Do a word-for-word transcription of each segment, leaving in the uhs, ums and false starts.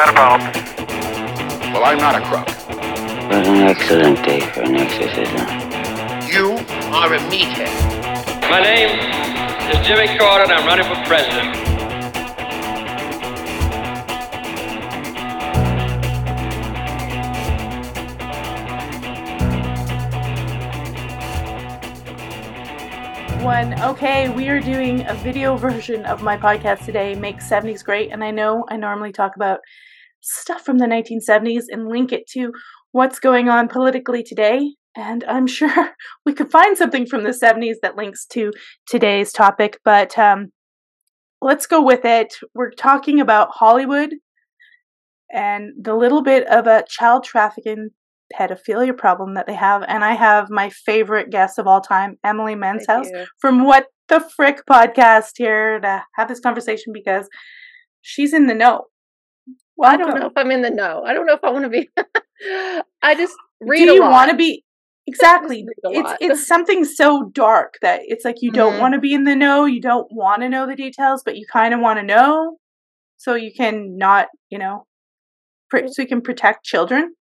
had a problem. Well, I'm not a crook. It was an excellent day for an exorcism. You are a meathead. My name is Jimmy Carter, and I'm running for president. One. Okay, we are doing a video version of my podcast today, Make seventies Great, and I know I normally talk about stuff from the nineteen seventies and link it to what's going on politically today, and I'm sure we could find something from the seventies that links to today's topic, but um, let's go with it. We're talking about Hollywood and the little bit of a child trafficking pedophilia problem that they have, and I have my favorite guest of all time, Emily Menshouse from What the Frick podcast, here to have this conversation because she's in the know. Well, I don't know if I'm in the know. I don't know if I want to be. I just read. Do you want to be? Exactly. It's it's something so dark that it's like you don't mm-hmm. want to be in the know. You don't want to know the details, but you kind of want to know, so you can not, you know, pr- so you can protect children.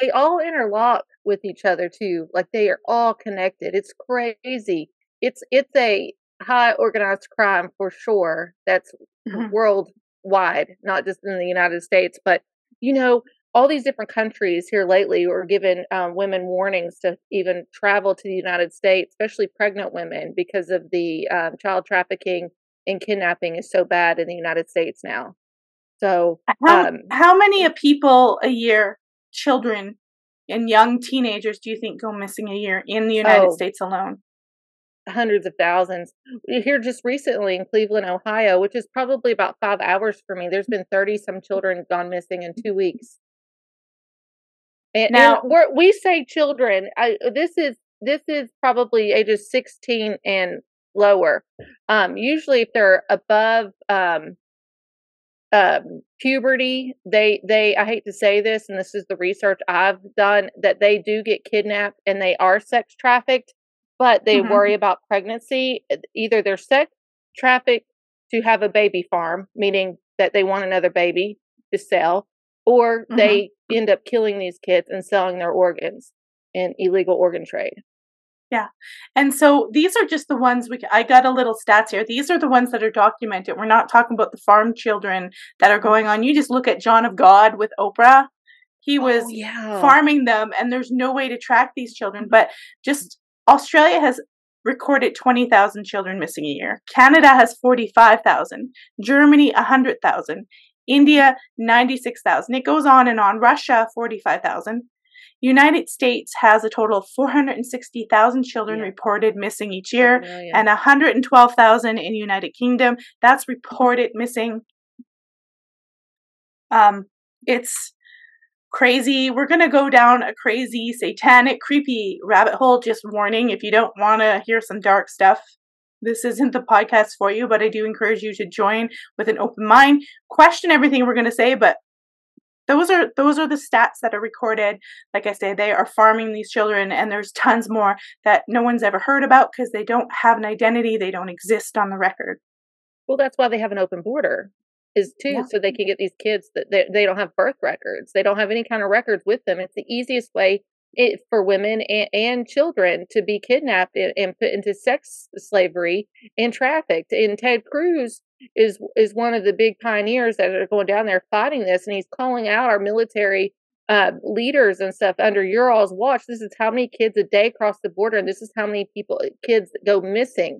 They all interlock with each other too. Like they are all connected. It's crazy. It's it's a high organized crime for sure. That's mm-hmm. worldwide, not just in the United States. But you know, all these different countries here lately were giving um, women warnings to even travel to the United States, especially pregnant women, because of the um, child trafficking and kidnapping is so bad in the United States now. So how um, how many people a year? Children and young teenagers do you think go missing a year in the United oh, States alone? Hundreds of thousands. Here just recently in Cleveland, Ohio, which is probably about five hours for me, there's been thirty some children gone missing in two weeks. And now and we're, we say children. I, this is this is probably ages sixteen and lower. Um, usually, if they're above. Um, Um, puberty, they, they, I hate to say this, and this is the research I've done, that they do get kidnapped and they are sex trafficked, but they mm-hmm. worry about pregnancy. Either they're sex trafficked to have a baby farm, meaning that they want another baby to sell, or mm-hmm. they end up killing these kids and selling their organs in illegal organ trade. Yeah. And so these are just the ones we, I got a little stats here. These are the ones that are documented. We're not talking about the farm children that are going on. You just look at John of God with Oprah. He was oh, yeah. farming them and there's no way to track these children. But just Australia has recorded twenty thousand children missing a year. Canada has forty-five thousand. Germany, one hundred thousand. India, ninety-six thousand. It goes on and on. Russia, forty-five thousand. United States has a total of four hundred sixty thousand children yeah. reported missing each year yeah, yeah. and one hundred twelve thousand in United Kingdom. That's reported missing. Um, it's crazy. We're going to go down a crazy, satanic, creepy rabbit hole. Just warning, if you don't want to hear some dark stuff, this isn't the podcast for you, but I do encourage you to join with an open mind. Question everything we're going to say, but Those are those are the stats that are recorded. Like I say, they are farming these children, and there's tons more that no one's ever heard about because they don't have an identity. They don't exist on the record. Well, that's why they have an open border, is too, yeah. so they can get these kids that they, they don't have birth records. They don't have any kind of records with them. It's the easiest way it, for women and, and children to be kidnapped and, and put into sex slavery and trafficked. And Ted Cruz is is one of the big pioneers that are going down there fighting this, and he's calling out our military uh, leaders and stuff under your all's watch. This is how many kids a day cross the border, and this is how many people kids that go missing.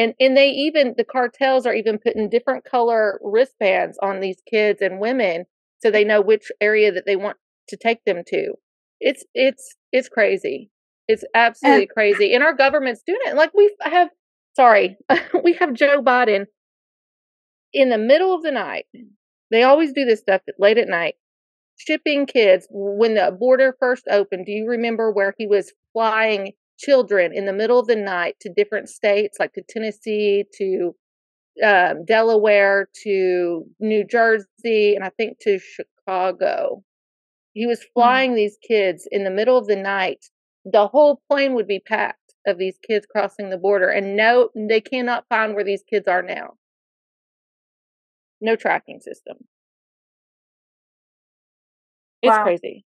And and they even the cartels are even putting different color wristbands on these kids and women so they know which area that they want to take them to. It's it's it's crazy. It's absolutely and- crazy. And our government's doing it. Like we have, sorry, we have Joe Biden. In the middle of the night, they always do this stuff late at night, shipping kids. When the border first opened, do you remember where he was flying children in the middle of the night to different states, like to Tennessee, to um, Delaware, to New Jersey, and I think to Chicago? He was flying mm-hmm. these kids in the middle of the night. The whole plane would be packed of these kids crossing the border, and no, they cannot find where these kids are now. No tracking system. It's wow. crazy.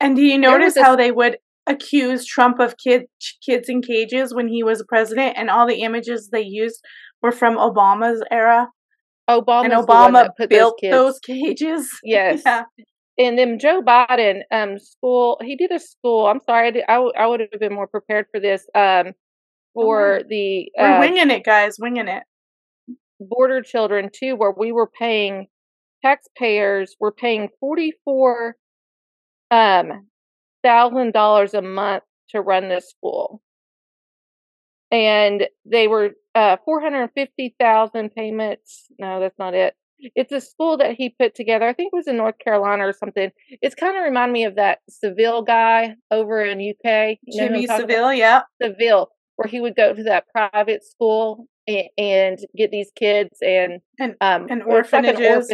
And do you notice this- how they would accuse Trump of kid, kids in cages when he was president, and all the images they used were from Obama's era? Obama's and Obama put built those, those cages. Yes. Yeah. And then Joe Biden, um, school, he did a school. I'm sorry. I, did, I, w- I would have been more prepared for this. Um, for oh, the uh, we're winging it, guys, winging it. Border children too, where we were paying taxpayers were paying forty-four um thousand dollars a month to run this school, and they were uh, four hundred fifty thousand payments. No, that's not it. It's a school that he put together. I think it was in North Carolina or something. It's kind of remind me of that Seville guy over in U K. You know Jimmy Seville, about? yeah, Seville, where he would go to that private school and, and get these kids and and, um, and orphanages, like an orphanage.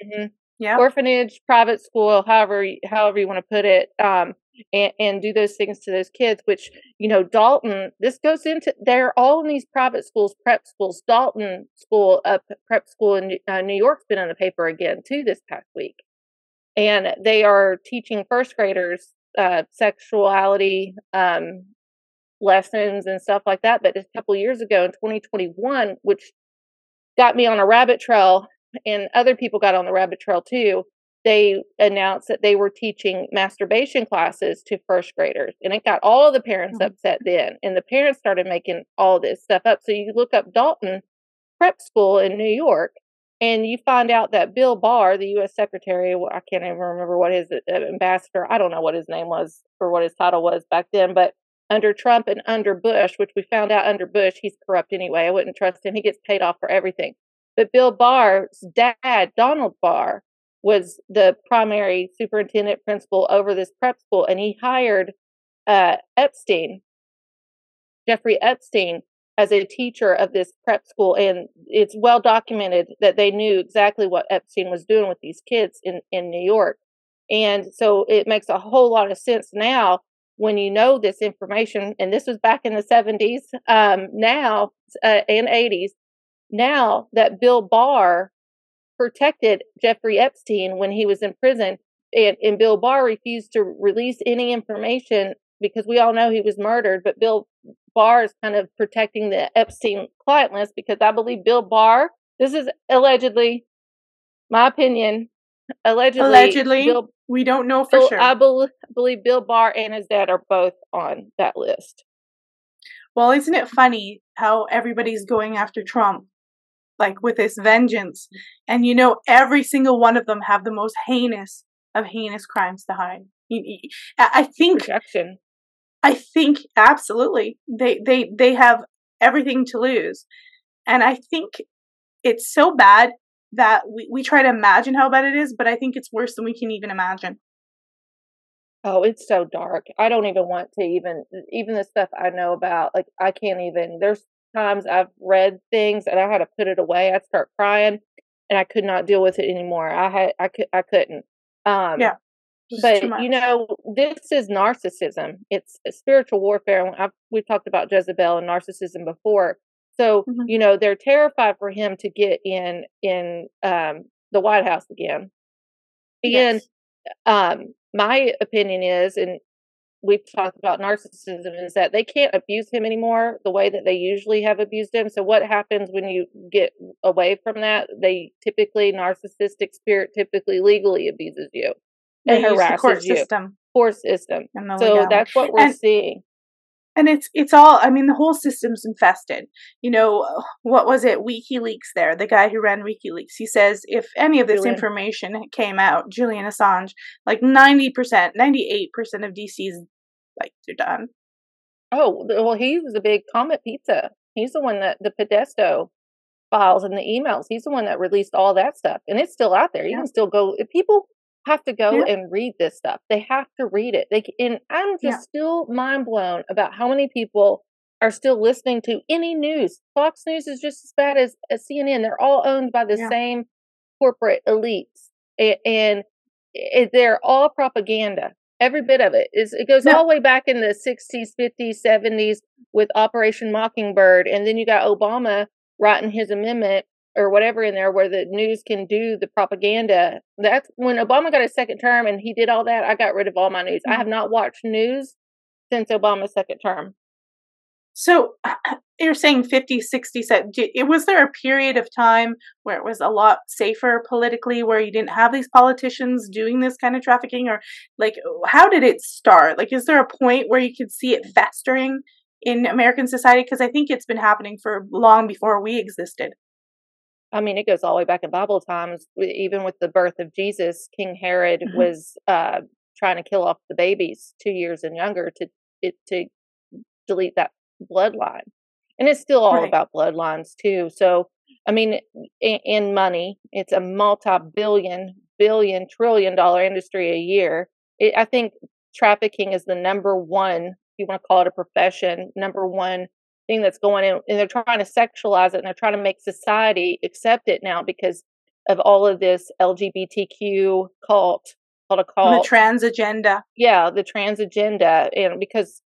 yeah, mm-hmm. yeah, orphanage, private school, however however you want to put it, um, and, and do those things to those kids. Which you know, Dalton. This goes into they're all in these private schools, prep schools. Dalton School, up uh, prep school in uh, New York's been in the paper again too this past week, and they are teaching first graders uh, sexuality. Um, lessons and stuff like that. But a couple years ago in twenty twenty-one, which got me on a rabbit trail, and other people got on the rabbit trail too, they announced that they were teaching masturbation classes to first graders. And it got all the parents mm-hmm. upset then. And the parents started making all this stuff up. So you look up Dalton Prep School in New York, and you find out that Bill Barr, the U S Secretary, I can't even remember what his uh, ambassador, I don't know what his name was or what his title was back then, but under Trump and under Bush, which we found out under Bush, he's corrupt anyway. I wouldn't trust him. He gets paid off for everything. But Bill Barr's dad, Donald Barr, was the primary superintendent principal over this prep school. And he hired uh, Epstein, Jeffrey Epstein, as a teacher of this prep school. And it's well documented that they knew exactly what Epstein was doing with these kids in, in New York. And so it makes a whole lot of sense now when you know this information, and this was back in the seventies, um, now uh, and eighties, now that Bill Barr protected Jeffrey Epstein when he was in prison, and, and Bill Barr refused to release any information because we all know he was murdered. But Bill Barr is kind of protecting the Epstein client list because I believe Bill Barr, this is allegedly my opinion. Allegedly, Allegedly Bill, we don't know for Bill, sure. I be- believe Bill Barr and his dad are both on that list. Well, isn't it funny how everybody's going after Trump, like with this vengeance? And you know, every single one of them have the most heinous of heinous crimes to hide. I think, Projection. I think absolutely they they they have everything to lose, and I think it's so bad that we, we try to imagine how bad it is, but I think it's worse than we can even imagine. Oh, it's so dark. I don't even want to even, even the stuff I know about, like I can't even, there's times I've read things and I had to put it away. I'd start crying and I could not deal with it anymore. I had, I could, I couldn't. Um, yeah. But you know, this is narcissism. It's spiritual warfare. I've, we've talked about Jezebel and narcissism before. So, mm-hmm. you know, they're terrified for him to get in in um, the White House again. And yes. um, my opinion is, and we've talked about narcissism, is that they can't abuse him anymore the way that they usually have abused him. So what happens when you get away from that? They typically, narcissistic spirit typically legally abuses you and they harasses use the court you. System. Court system. So that's what we're and- seeing. And it's it's all, I mean, the whole system's infested. You know, what was it? WikiLeaks there, the guy who ran WikiLeaks. He says if any of this Julian. information came out, Julian Assange, like ninety percent, ninety-eight percent of D C's, like, they're done. Oh, well, he was a big Comet Pizza. He's the one that, the Podesto files and the emails, he's the one that released all that stuff. And it's still out there. You yeah. can still go, if people have to go yeah. and read this stuff. They have to read it. They can, and I'm just yeah. still mind blown about how many people are still listening to any news. Fox News is just as bad as, as C N N. They're all owned by the yeah. same corporate elites, and, and it, they're all propaganda. Every bit of it is. It goes no. all the way back in the sixties, fifties, seventies with Operation Mockingbird, and then you got Obama writing his amendment or whatever in there where the news can do the propaganda. That's when Obama got his second term and he did all that. I got rid of all my news. Mm-hmm. I have not watched news since Obama's second term. So uh, you're saying fifty, sixty, seventy, was there a period of time where it was a lot safer politically, where you didn't have these politicians doing this kind of trafficking? Or like, how did it start? Like, is there a point where you could see it festering in American society? Because I think it's been happening for long before we existed. I mean, it goes all the way back in Bible times. Even with the birth of Jesus, King Herod mm-hmm. was uh, trying to kill off the babies two years and younger to it, to delete that bloodline. And it's still all right. about bloodlines, too. So, I mean, in, in money, it's a multi-billion, billion, trillion dollar industry a year. It, I think trafficking is the number one, if you want to call it a profession, number one thing that's going in, and they're trying to sexualize it, and they're trying to make society accept it now because of all of this L G B T Q cult, called a cult. The trans agenda. Yeah, the trans agenda. And because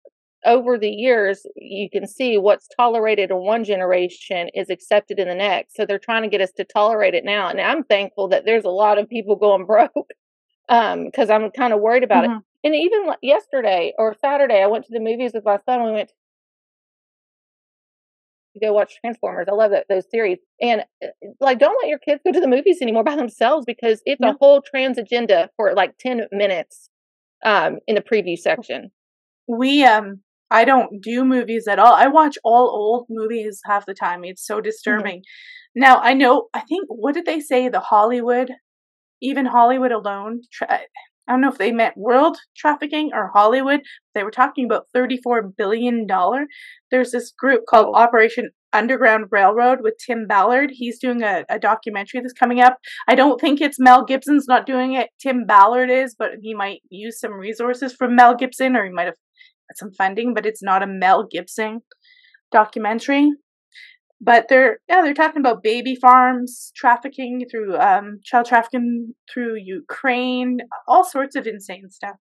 over the years, you can see what's tolerated in one generation is accepted in the next. So they're trying to get us to tolerate it now. And I'm thankful that there's a lot of people going broke because um, I'm kind of worried about mm-hmm. it. And even yesterday or Saturday, I went to the movies with my son. We went to go watch Transformers. I love that, those series. And like, don't let your kids go to the movies anymore by themselves because it's no. a whole trans agenda for like ten minutes um, in the preview section. We, um, I don't do movies at all. I watch all old movies half the time. It's so disturbing. Mm-hmm. Now, I know, I think, what did they say? The Hollywood, even Hollywood alone, tra- I don't know if they meant world trafficking or Hollywood. They were talking about thirty-four billion dollars. There's this group called Operation Underground Railroad with Tim Ballard. He's doing a, a documentary that's coming up. I don't think it's Mel Gibson's not doing it. Tim Ballard is, but he might use some resources from Mel Gibson, or he might have some funding, but it's not a Mel Gibson documentary. But they're yeah they're talking about baby farms, trafficking through um, child trafficking through Ukraine, all sorts of insane stuff.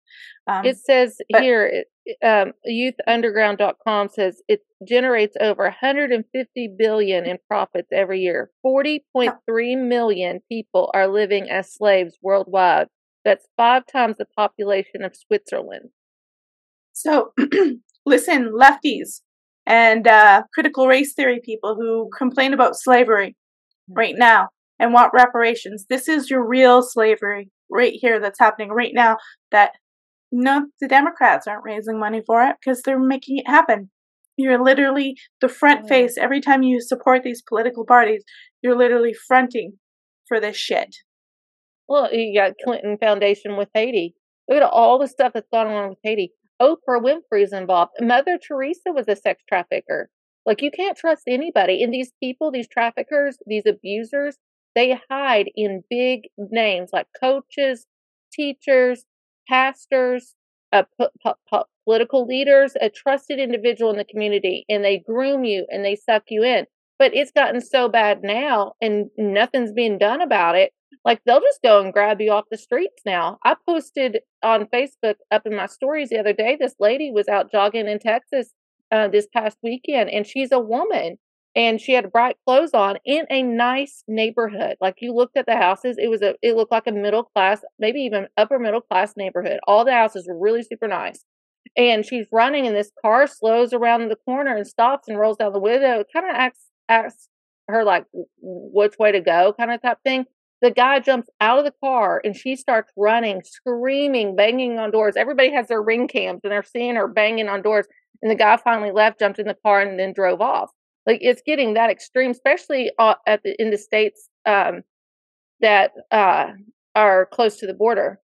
Um, it says but, here, um, youth underground dot com says it generates over one hundred fifty billion dollars in profits every year. forty point three million people are living as slaves worldwide. That's five times the population of Switzerland. So, listen, lefties. And uh, critical race theory people who complain about slavery right now and want reparations. This is your real slavery right here that's happening right now that no, the Democrats aren't raising money for it because they're making it happen. You're literally the front face. Every time you support these political parties, you're literally fronting for this shit. Well, you got Clinton Foundation with Haiti. Look at all the stuff that's going on with Haiti. Oprah Winfrey is involved. Mother Teresa was a sex trafficker. Like, you can't trust anybody. And these people, these traffickers, these abusers, they hide in big names like coaches, teachers, pastors, uh, po- po- po- political leaders, a trusted individual in the community. And they groom you and they suck you in. But it's gotten so bad now and nothing's being done about it. Like, they'll just go and grab you off the streets now. I posted on Facebook up in my stories the other day, this lady was out jogging in Texas uh, this past weekend, and she's a woman, and she had bright clothes on in a nice neighborhood. Like, you looked at the houses, it was a, it looked like a middle class, maybe even upper middle class neighborhood. All the houses were really super nice. And she's running, and this car slows around the corner and stops and rolls down the window. It kind of asks, asks her, like, which way to go kind of type thing. The guy jumps out of the car and she starts running, screaming, banging on doors. Everybody has their ring cams and they're seeing her banging on doors. And the guy finally left, jumped in the car, and then drove off. Like, it's getting that extreme, especially uh, at the, in the states um, that uh, are close to the border.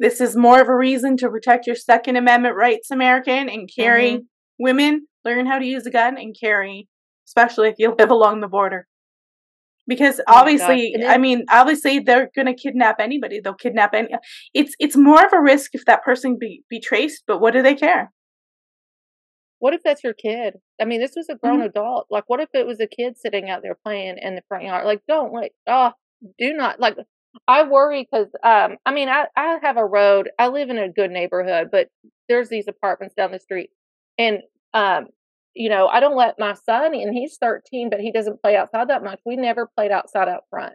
This is more of a reason to protect your Second Amendment rights, American, and carry mm-hmm. women. Learn how to use a gun and carry, especially if you live along the border. Because obviously, oh I mean, obviously they're going to kidnap anybody. They'll kidnap any. It's it's more of a risk if that person be, be traced. But what do they care? What if that's your kid? I mean, this was a grown mm-hmm. adult. Like, what if it was a kid sitting out there playing in the front yard? Like, don't like, oh, do not like. I worry because um, I mean, I I have a road. I live in a good neighborhood, but there's these apartments down the street, and um, you know, I don't let my son in. He's thirteen, but he doesn't play outside that much. We never played outside out front.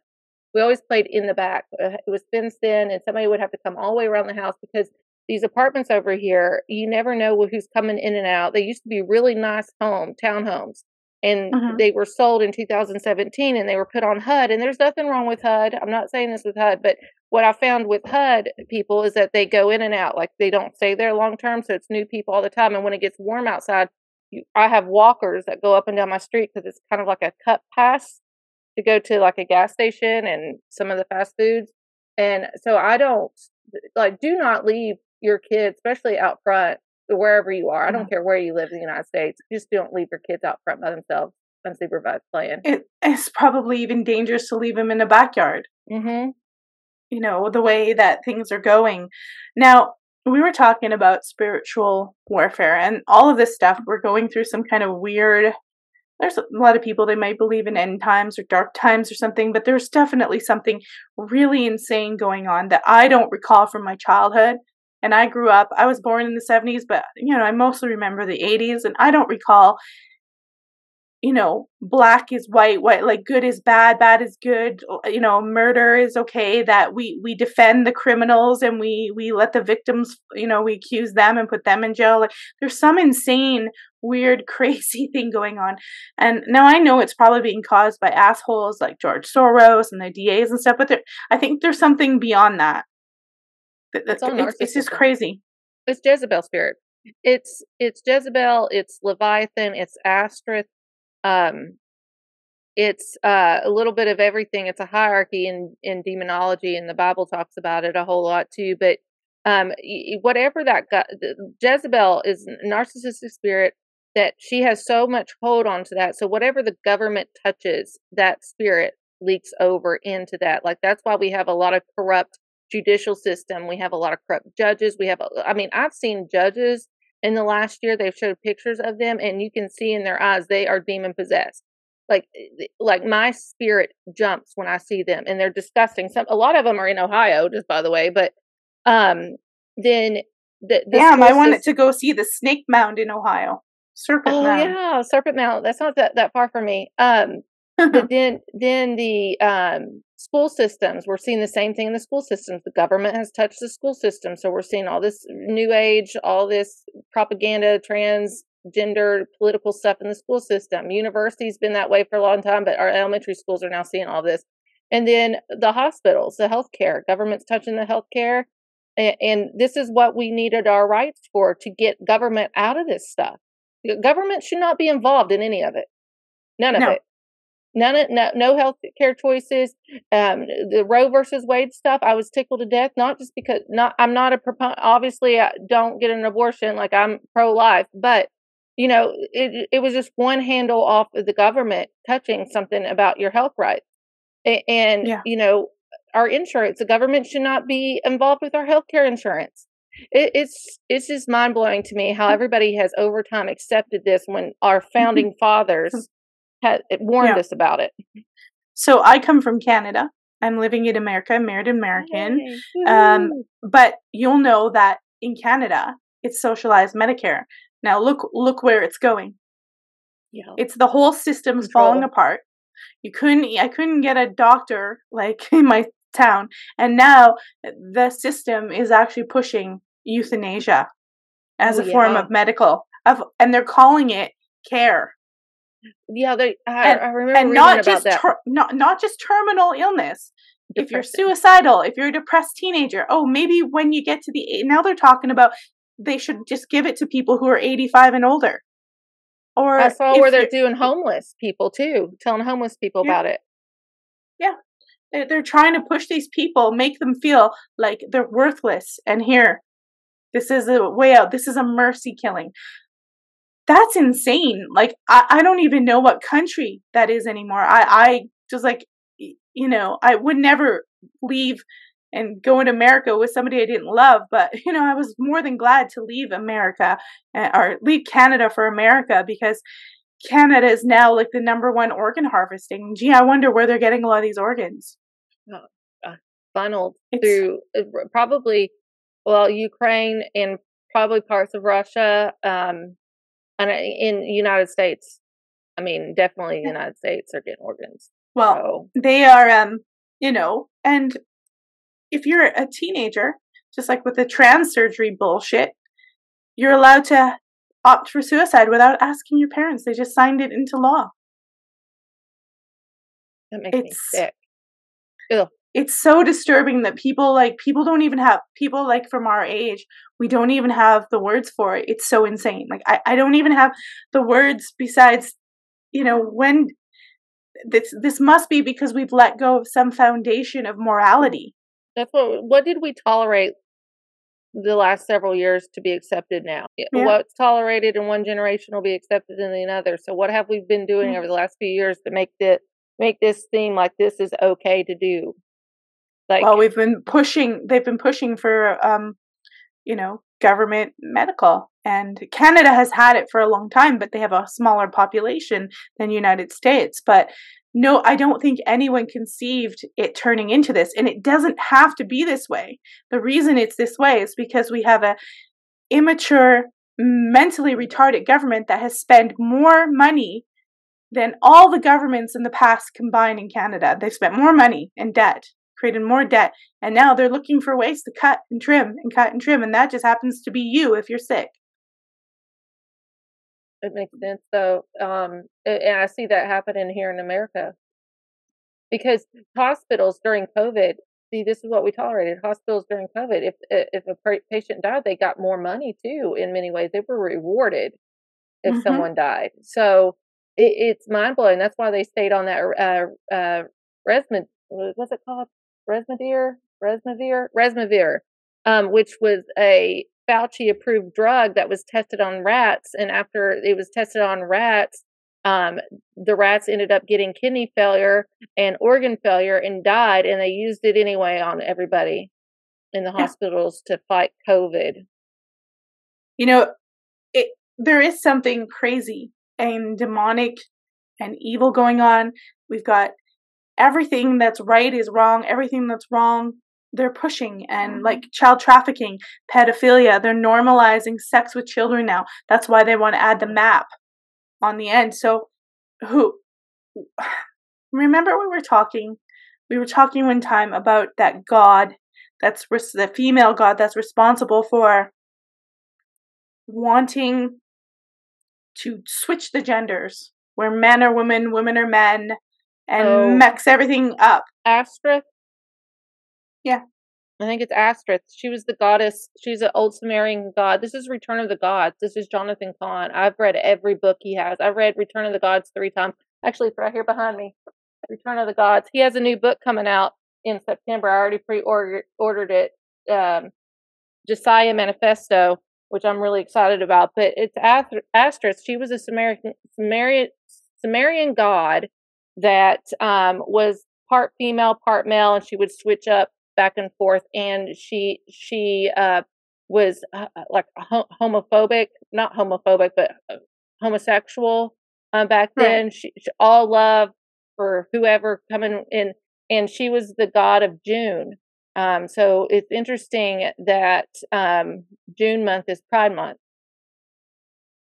We always played in the back. It was fenced in, and somebody would have to come all the way around the house because these apartments over here, you never know who's coming in and out. They used to be really nice home, townhomes, and uh-huh. they were sold in two thousand seventeen, and they were put on H U D. And there's nothing wrong with H U D. I'm not saying this with H U D, but what I found with H U D people is that they go in and out. Like, they don't stay there long term, so it's new people all the time. And when it gets warm outside, you, I have walkers that go up and down my street because it's kind of like a cut pass to go to like a gas station and some of the fast foods. And so I don't, like, do not leave your kids, especially out front, wherever you are. I don't care where you live in the United States. Just don't leave your kids out front by themselves unsupervised playing. It, it's probably even dangerous to leave them in the backyard. Mm-hmm. You know, the way that things are going. Now, we were talking about spiritual warfare and all of this stuff. We're going through some kind of weird, there's a lot of people, they might believe in end times or dark times or something, but there's definitely something really insane going on that I don't recall from my childhood. And I grew up, I was born in the seventies, but, you know, I mostly remember the eighties, and I don't recall, you know, black is white, white, like good is bad, bad is good, you know, murder is okay, that we, we defend the criminals and we, we let the victims, you know, we accuse them and put them in jail. Like, there's some insane, weird, crazy thing going on. And now I know it's probably being caused by assholes like George Soros and the D As and stuff, but there, I think there's something beyond that. It's, it's, it's just crazy. It's Jezebel spirit. It's it's Jezebel. It's Leviathan. It's Astrith. Um, it's uh, a little bit of everything. It's a hierarchy in, in demonology, and the Bible talks about it a whole lot too. But um, whatever that got, Jezebel is a narcissistic spirit that she has so much hold on to that. So whatever the government touches, that spirit leaks over into that. Like, that's why we have a lot of corrupt judicial system. We have a lot of corrupt judges. We have, I mean, I've seen judges in the last year, they've showed pictures of them, and you can see in their eyes, they are demon possessed. Like, like my spirit jumps when I see them, and they're disgusting. Some, a lot of them are in Ohio, just by the way, but, um, then the, the damn, I wanted to go see the Snake Mound in Ohio. Serpent oh, Mound. Yeah. Serpent Mound. That's not that, that far from me. Um, but then, then the, um, school systems, we're seeing the same thing in the school systems. The government has touched the school system. So we're seeing all this new age, all this propaganda, transgender, political stuff in the school system. University's been that way for a long time, but our elementary schools are now seeing all this. And then the hospitals, the healthcare, government's touching the healthcare. And, and this is what we needed our rights for, to get government out of this stuff. Government should not be involved in any of it. None of no. it. None of no, no health care choices. Um, the Roe versus Wade stuff, I was tickled to death. Not just because not I'm not a proponent. Obviously, I don't get an abortion. Like, I'm pro life, but you know, it it was just one handle off of the government touching something about your health rights. And, and yeah. you know, our insurance. The government should not be involved with our health care insurance. It, it's it's just mind blowing to me how everybody has over time accepted this when our founding fathers had warned yeah. us about it. So I come from Canada. I'm living in America. I'm married American. Yay. Um, but you'll know that in Canada, it's socialized Medicare. Now look, look where it's going. Yeah. It's the whole system's Control. falling apart. You couldn't, I couldn't get a doctor like in my town. And now the system is actually pushing euthanasia as oh, a yeah. form of medical of, and they're calling it care. Yeah, they, I, and, I remember and reading not about just that. Ter- not not just terminal illness. Depression. If you're suicidal, if you're a depressed teenager, oh, maybe when you get to the now they're talking about they should just give it to people who are eighty-five and older. Or I saw where they're doing homeless people too, telling homeless people yeah, about it. Yeah, they're, they're trying to push these people, make them feel like they're worthless. And here, this is a way out. This is a mercy killing. That's insane. Like, I, I don't even know what country that is anymore. I, I just like, you know, I would never leave and go in America with somebody I didn't love. But, you know, I was more than glad to leave America or leave Canada for America, because Canada is now like the number one organ harvesting. Gee, I wonder where they're getting a lot of these organs. Uh, funneled it's, through probably, well, Ukraine and probably parts of Russia. Um, And in the United States, I mean, definitely the United States are getting organs. Well, so. They are, um, you know, and if you're a teenager, just like with the trans surgery bullshit, you're allowed to opt for suicide without asking your parents. They just signed it into law. That makes it's, me sick. Ew. It's so disturbing that people like people don't even have people like from our age. We don't even have the words for it. It's so insane. Like I, I don't even have the words besides, you know, when this this must be because we've let go of some foundation of morality. That's what. What did we tolerate the last several years to be accepted now? Yeah. What's tolerated in one generation will be accepted in another. So what have we been doing mm-hmm. over the last few years to make the make this seem like this is okay to do? Like, well, we've been pushing. They've been pushing for, um, you know, government medical, and Canada has had it for a long time, but they have a smaller population than United States. But no, I don't think anyone conceived it turning into this, and it doesn't have to be this way. The reason it's this way is because we have a immature, mentally retarded government that has spent more money than all the governments in the past combined in Canada. They've spent more money in debt. Created more debt, and now they're looking for ways to cut and trim and cut and trim, and that just happens to be you if you're sick. It makes sense, though, um, and I see that happening here in America because hospitals during COVID. See, this is what we tolerated: hospitals during COVID. If if a patient died, they got more money too. In many ways, they were rewarded if mm-hmm. someone died. So it, it's mind blowing. That's why they stayed on that uh, uh, resident. What's it called? Resmavir, Resmavir, Resmavir, um, which was a Fauci-approved drug that was tested on rats. And after it was tested on rats, um, the rats ended up getting kidney failure and organ failure and died. And they used it anyway on everybody in the yeah. hospitals to fight COVID. You know, it, there is something crazy and demonic and evil going on. We've got everything that's right is wrong. Everything that's wrong, they're pushing. And like child trafficking, pedophilia, they're normalizing sex with children now. That's why they want to add the map on the end. So who, remember we were talking, we were talking one time about that God that's res- the female God that's responsible for wanting to switch the genders where men are women, women are men. And oh. mix everything up. Astrith? Yeah. I think it's Astrith. She was the goddess. She's an old Sumerian god. This is Return of the Gods. This is Jonathan Cahn. I've read every book he has. I've read Return of the Gods three times. Actually, it's right here behind me. Return of the Gods. He has a new book coming out in September. I already pre-ordered it. Um, Josiah Manifesto, which I'm really excited about. But it's Astrith. She was a Sumerian, Sumerian, Sumerian god that um, was part female, part male, and she would switch up back and forth. And she she uh, was uh, like ho- homophobic, not homophobic, but homosexual uh, back right. then. She, she all love for whoever coming in, and she was the god of June. Um, so it's interesting that um, June month is Pride Month.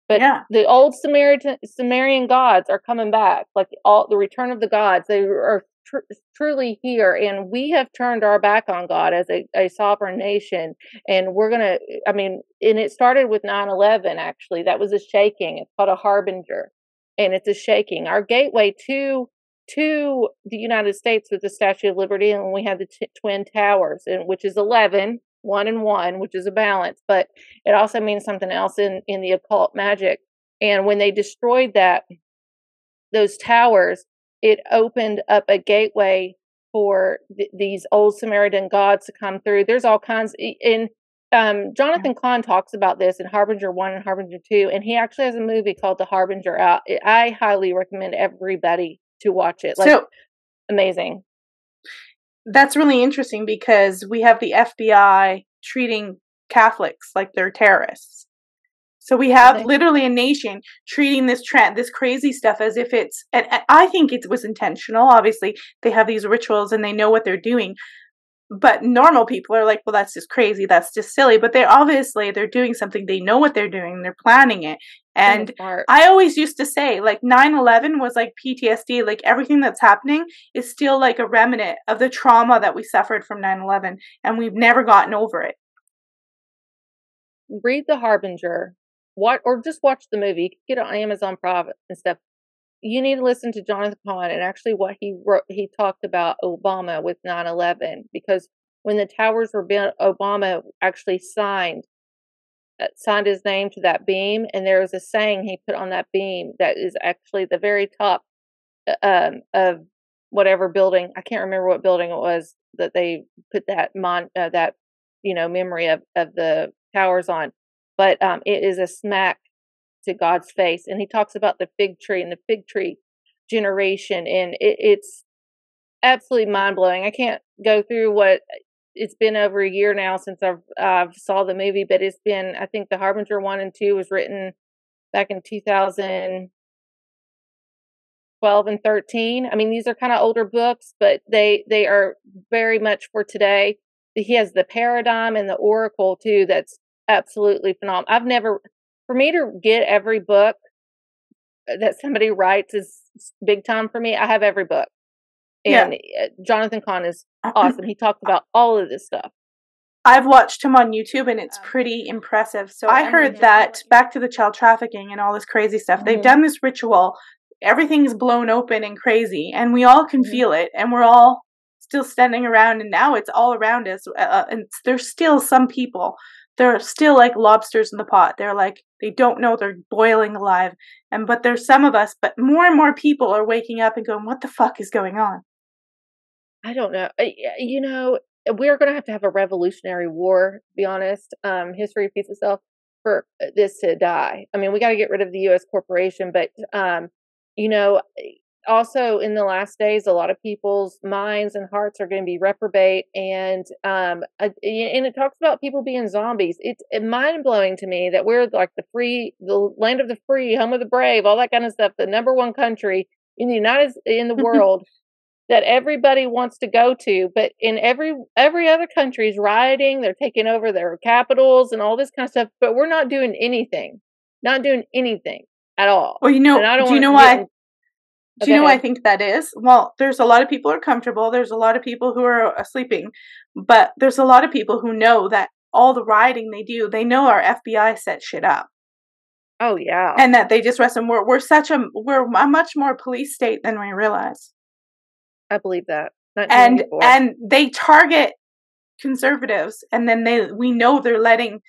But yeah. the old Sumerian, Sumerian gods are coming back, like all the Return of the Gods. They are tr- truly here, and we have turned our back on God as a, a sovereign nation. And we're gonna, I mean, and it started with nine eleven. Actually, that was a shaking. It's called a harbinger, and it's a shaking. Our gateway to to the United States was the Statue of Liberty, and we had the t- Twin Towers, and which is eleven. One and one, which is a balance, but it also means something else in, in the occult magic. And when they destroyed that, those towers, it opened up a gateway for th- these old Samaritan gods to come through. There's all kinds. And um, Jonathan Cahn talks about this in Harbinger one and Harbinger two, and he actually has a movie called The Harbinger Out. I highly recommend everybody to watch it. Like, so amazing. That's really interesting because we have the F B I treating Catholics like they're terrorists. So we have okay. literally a nation treating this trend, this crazy stuff as if it's, and I think it was intentional. Obviously, they have these rituals and they know what they're doing. But normal people are like, well, that's just crazy. That's just silly. But they're obviously, they're doing something. They know what they're doing. They're planning it. And I always used to say, like, nine eleven was like P T S D. Like, everything that's happening is still like a remnant of the trauma that we suffered from nine eleven. And we've never gotten over it. Read The Harbinger. What, or just watch the movie. Get it on Amazon Prime and stuff. You need to listen to Jonathan Cahn and actually what he wrote. He talked about Obama with nine eleven, because when the towers were built, Obama actually signed uh, signed his name to that beam, and there was a saying he put on that beam that is actually the very top um, of whatever building. I can't remember what building it was that they put that mon uh, that you know memory of of the towers on, but um, it is a smack to God's face. And he talks about the fig tree and the fig tree generation, and it, it's absolutely mind-blowing. I can't go through what it's been over a year now since I've I've saw the movie, but it's been, I think The Harbinger one and two was written back in two thousand twelve and thirteen. I mean, these are kind of older books, but they they are very much for today. He has the paradigm and the oracle too. That's absolutely phenomenal. I've never For me to get every book that somebody writes is big time for me. I have every book. And yeah. Jonathan Cahn is awesome. He talked about all of this stuff. I've watched him on YouTube, and it's pretty impressive. So I, I heard mean, that back to the child trafficking and all this crazy stuff. Mm-hmm. They've done this ritual. Everything's blown open and crazy, and we all can mm-hmm. feel it, and we're all still standing around, and now it's all around us. Uh, and there's still some people. They're still like lobsters in the pot. They're like, they don't know they're boiling alive. And, but there's some of us, but more and more people are waking up and going, what the fuck is going on? I don't know. I, you know, we're going to have to have a revolutionary war, to be honest. Um, history repeats itself, for this to die. I mean, we got to get rid of the U S corporation, but, um, you know, also in the last days, a lot of people's minds and hearts are going to be reprobate, and um, and it talks about people being zombies. It's mind blowing to me that we're like the free, the land of the free, home of the brave, all that kind of stuff. The number one country in the United in the world that everybody wants to go to, but in every every other country is rioting. They're taking over their capitals and all this kind of stuff, but we're not doing anything, not doing anything at all. Well, you know, and I don't do you know why? Do you know what I think that is? Well, there's a lot of people who are comfortable. There's a lot of people who are sleeping. But there's a lot of people who know that all the rioting they do, they know our F B I set shit up. Oh, yeah. And that they just rest. And we're, we're such a, we're a much more police state than we realize. I believe that. And and they target conservatives. And then they we know they're letting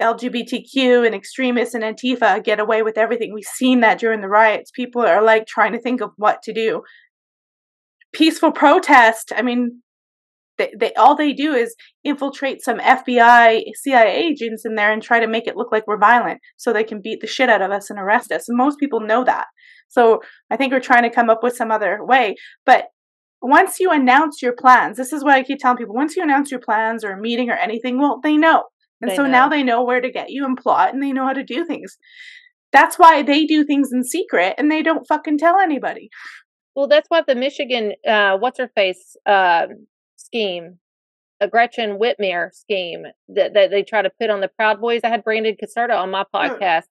L G B T Q and extremists and Antifa get away with everything. We've seen that during the riots. People are like trying to think of what to do. Peaceful protest. I mean, they, they all they do is infiltrate some F B I, C I A agents in there and try to make it look like we're violent so they can beat the shit out of us and arrest us. And most people know that. So I think we're trying to come up with some other way. But once you announce your plans, this is what I keep telling people. Once you announce your plans or a meeting or anything, well, they know. And they so know. Now they know where to get you and plot, and they know how to do things. That's why they do things in secret, and they don't fucking tell anybody. Well, that's what the Michigan, uh, what's-her-face uh, scheme, a Gretchen Whitmer scheme that, that they try to put on the Proud Boys. I had Brandon Caserta on my podcast,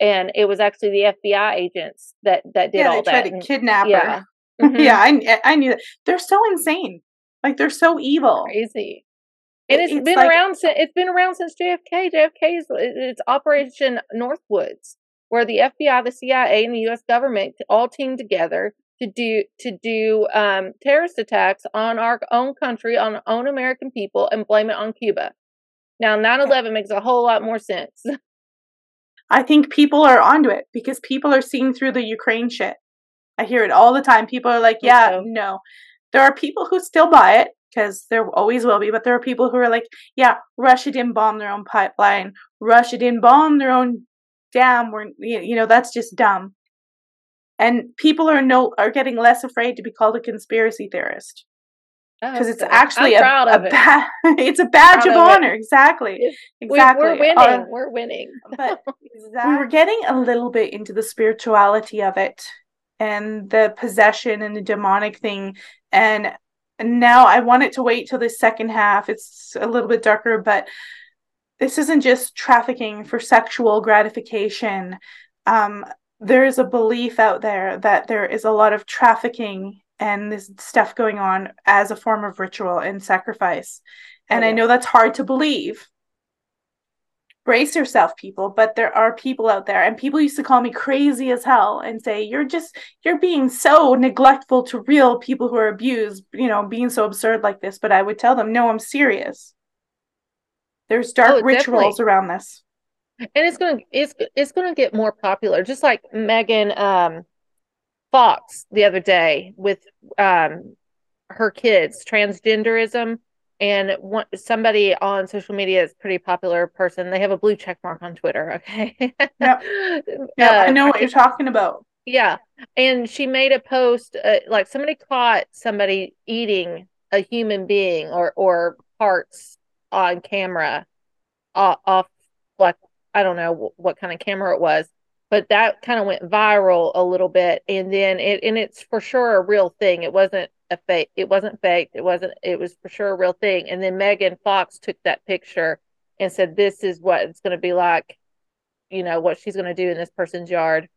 hmm. and it was actually the F B I agents that, that did yeah, all that. Yeah, they tried and, to kidnap yeah. her. Mm-hmm. Yeah, I, I knew that. They're so insane. Like, they're so evil. Crazy. And it's, it's been like, around since it's been around since J F K. J F K is it's Operation Northwoods, where the F B I, the C I A, and the U S government all teamed together to do to do um, terrorist attacks on our own country, on our own American people, and blame it on Cuba. Now, nine eleven makes a whole lot more sense. I think people are onto it because people are seeing through the Ukraine shit. I hear it all the time. People are like, "Yeah, so. no." There are people who still buy it. Because there always will be, but there are people who are like, yeah, Russia didn't bomb their own pipeline. Russia didn't bomb their own dam. We're, you know, that's just dumb. And people are no are getting less afraid to be called a conspiracy theorist. Because it's actually a, a, a it. ba- it's a badge of, of honor. It. Exactly. Exactly. We're, we're winning. Uh, we're winning. But exactly. We're getting a little bit into the spirituality of it and the possession and the demonic thing. And And now I want it to wait till the second half. It's a little bit darker, but this isn't just trafficking for sexual gratification. Um, there is a belief out there that there is a lot of trafficking and this stuff going on as a form of ritual and sacrifice. And I know that's hard to believe. Brace yourself, people, but there are people out there, and people used to call me crazy as hell and say, you're just, you're being so neglectful to real people who are abused, you know, being so absurd like this. But I would tell them, no, I'm serious. There's dark oh, rituals definitely. around this. And it's going to, it's, it's going to get more popular. Just like Megan um, Fox the other day with um, her kids, transgenderism. And one, somebody on social media is a pretty popular person. They have a blue check mark on Twitter. Okay. Yeah. Yep, uh, I know what you're talking about. Yeah. And she made a post, uh, like somebody caught somebody eating a human being or, or parts on camera uh, off, like, I don't know what kind of camera it was, but that kind of went viral a little bit. And then it, and it's for sure a real thing. It wasn't a fake. It wasn't faked. It wasn't, it was for sure a real thing. And then Megan Fox took that picture and said, this is what it's going to be like, you know, what she's going to do in this person's yard,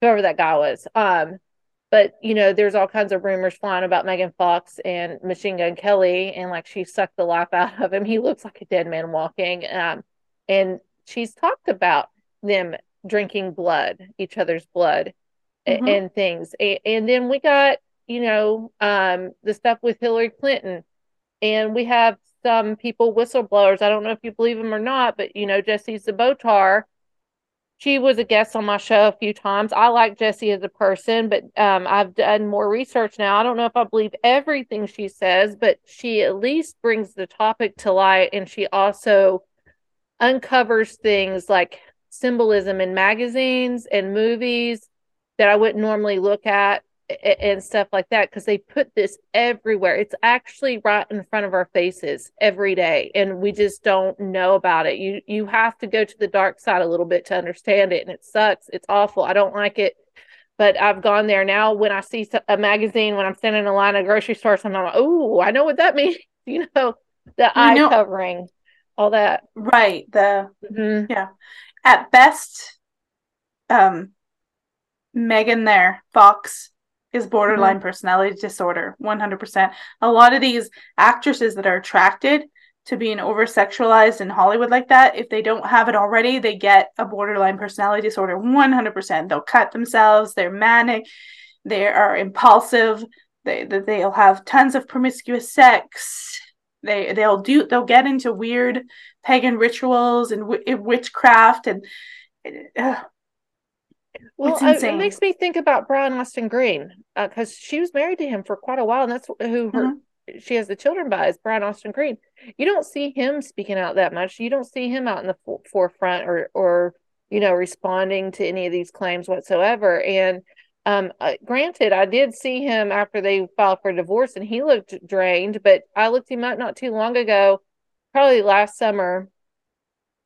whoever that guy was. Um, but you know, there's all kinds of rumors flying about Megan Fox and Machine Gun Kelly. And like, she sucked the life out of him. He looks like a dead man walking. Um, and she's talked about them drinking blood, each other's blood mm-hmm. and, and things. And, and then we got, you know, um, the stuff with Hillary Clinton, and we have some people, whistleblowers. I don't know if you believe them or not, but you know, Jessie Sabotar, she was a guest on my show a few times. I like Jessie as a person, but um, I've done more research now. I don't know if I believe everything she says, but she at least brings the topic to light. And she also uncovers things like symbolism in magazines and movies that I wouldn't normally look at. And stuff like that, because they put this everywhere. It's actually right in front of our faces every day, and we just don't know about it. You you have to go to the dark side a little bit to understand it, and it sucks. It's awful. I don't like it, but I've gone there now. When I see a magazine, when I'm standing in a line at a grocery store, I'm like, oh, I know what that means. You know, the you eye know, covering, all that. Right. The mm-hmm. yeah. At best, um, Megan there, Fox. Is borderline mm-hmm. personality disorder, one hundred percent. A lot of these actresses that are attracted to being over-sexualized in Hollywood like that, if they don't have it already, they get a borderline personality disorder, one hundred percent. They'll cut themselves, they're manic, they are impulsive, they, they'll have tons of promiscuous sex, they, they'll do, they'll get into weird pagan rituals and w- witchcraft, and uh, well, I, it makes me think about Brian Austin Green, because uh, she was married to him for quite a while, and that's who her, mm-hmm. she has the children by, is Brian Austin Green. You don't see him speaking out that much. You don't see him out in the for- forefront or, or, you know, responding to any of these claims whatsoever. And um, uh, granted, I did see him after they filed for divorce, and he looked drained, but I looked him up not too long ago, probably last summer.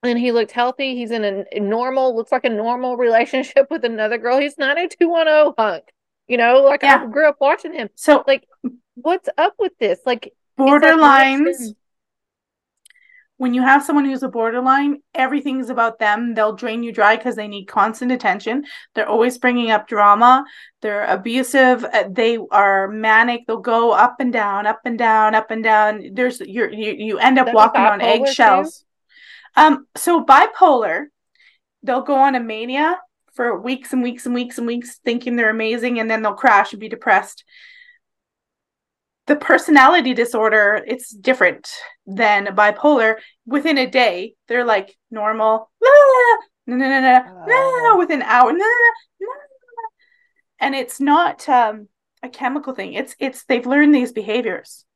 And he looked healthy. He's in a normal, looks like a normal relationship with another girl. He's not a two one oh hunk, you know, like yeah. I grew up watching him. So like, what's up with this? Like borderlines. When you have someone who's a borderline, everything's about them. They'll drain you dry because they need constant attention. They're always bringing up drama. They're abusive. They are manic. They'll go up and down, up and down, up and down. There's you're, you, you end up walking on eggshells. Too? Um, so bipolar, they'll go on a mania for weeks and weeks and weeks and weeks thinking they're amazing, and then they'll crash and be depressed. The personality disorder, it's different than bipolar. Within a day, they're like normal, no, no, no, no, no, within an hour, no, no, no, and it's not um, a chemical thing. It's it's they've learned these behaviors.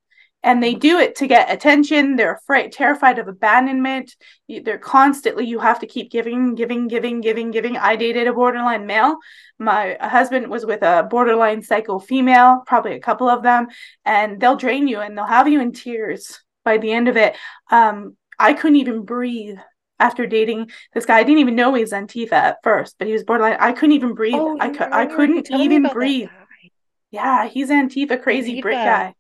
And they do it to get attention. They're afraid, terrified of abandonment. They're constantly, you have to keep giving, giving, giving, giving, giving. I dated a borderline male. My husband was with a borderline psycho female, probably a couple of them. And they'll drain you and they'll have you in tears by the end of it. Um, I couldn't even breathe after dating this guy. I didn't even know he was Antifa at first, but he was borderline. I couldn't even breathe. Oh, I, cu- I couldn't even breathe. Yeah, he's Antifa, crazy Antifa. Brit guy.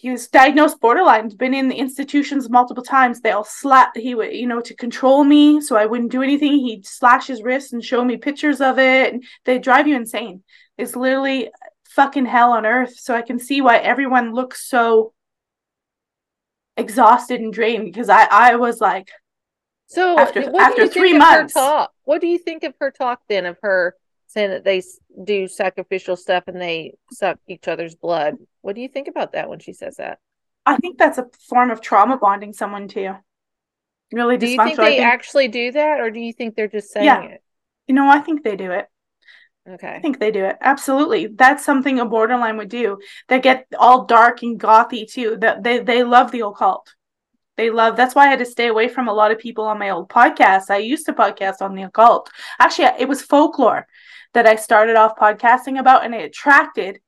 He was diagnosed borderline, been in the institutions multiple times. They all slap, he would, you know, to control me so I wouldn't do anything. He'd slash his wrists and show me pictures of it. And they drive you insane. It's literally fucking hell on earth. So I can see why everyone looks so exhausted and drained, because I, I was like, so after, after three months. What do you think of her talk then, of her saying that they do sacrificial stuff and they suck each other's blood? What do you think about that when she says that? I think that's a form of trauma bonding someone to you. Really do you think they think... actually do that, or do you think they're just saying yeah. it? You know, I think they do it. Okay. I think they do it. Absolutely. That's something a borderline would do. They get all dark and gothy too. That they, they love the occult. They love, that's why I had to stay away from a lot of people on my old podcast. I used to podcast on the occult. Actually, it was folklore that I started off podcasting about, and it attracted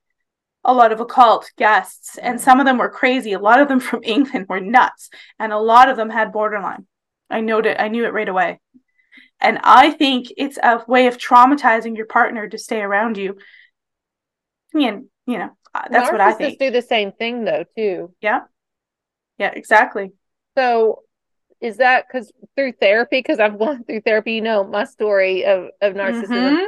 a lot of occult guests, and some of them were crazy. A lot of them from England were nuts, and a lot of them had borderline. I know it, I knew it right away. And I think it's a way of traumatizing your partner to stay around you. I mean, you know, that's narcissists what I think. Narcissists do the same thing though, too. Yeah. Yeah, exactly. So is that because through therapy, because I've gone through therapy, you know, my story of, of narcissism, mm-hmm.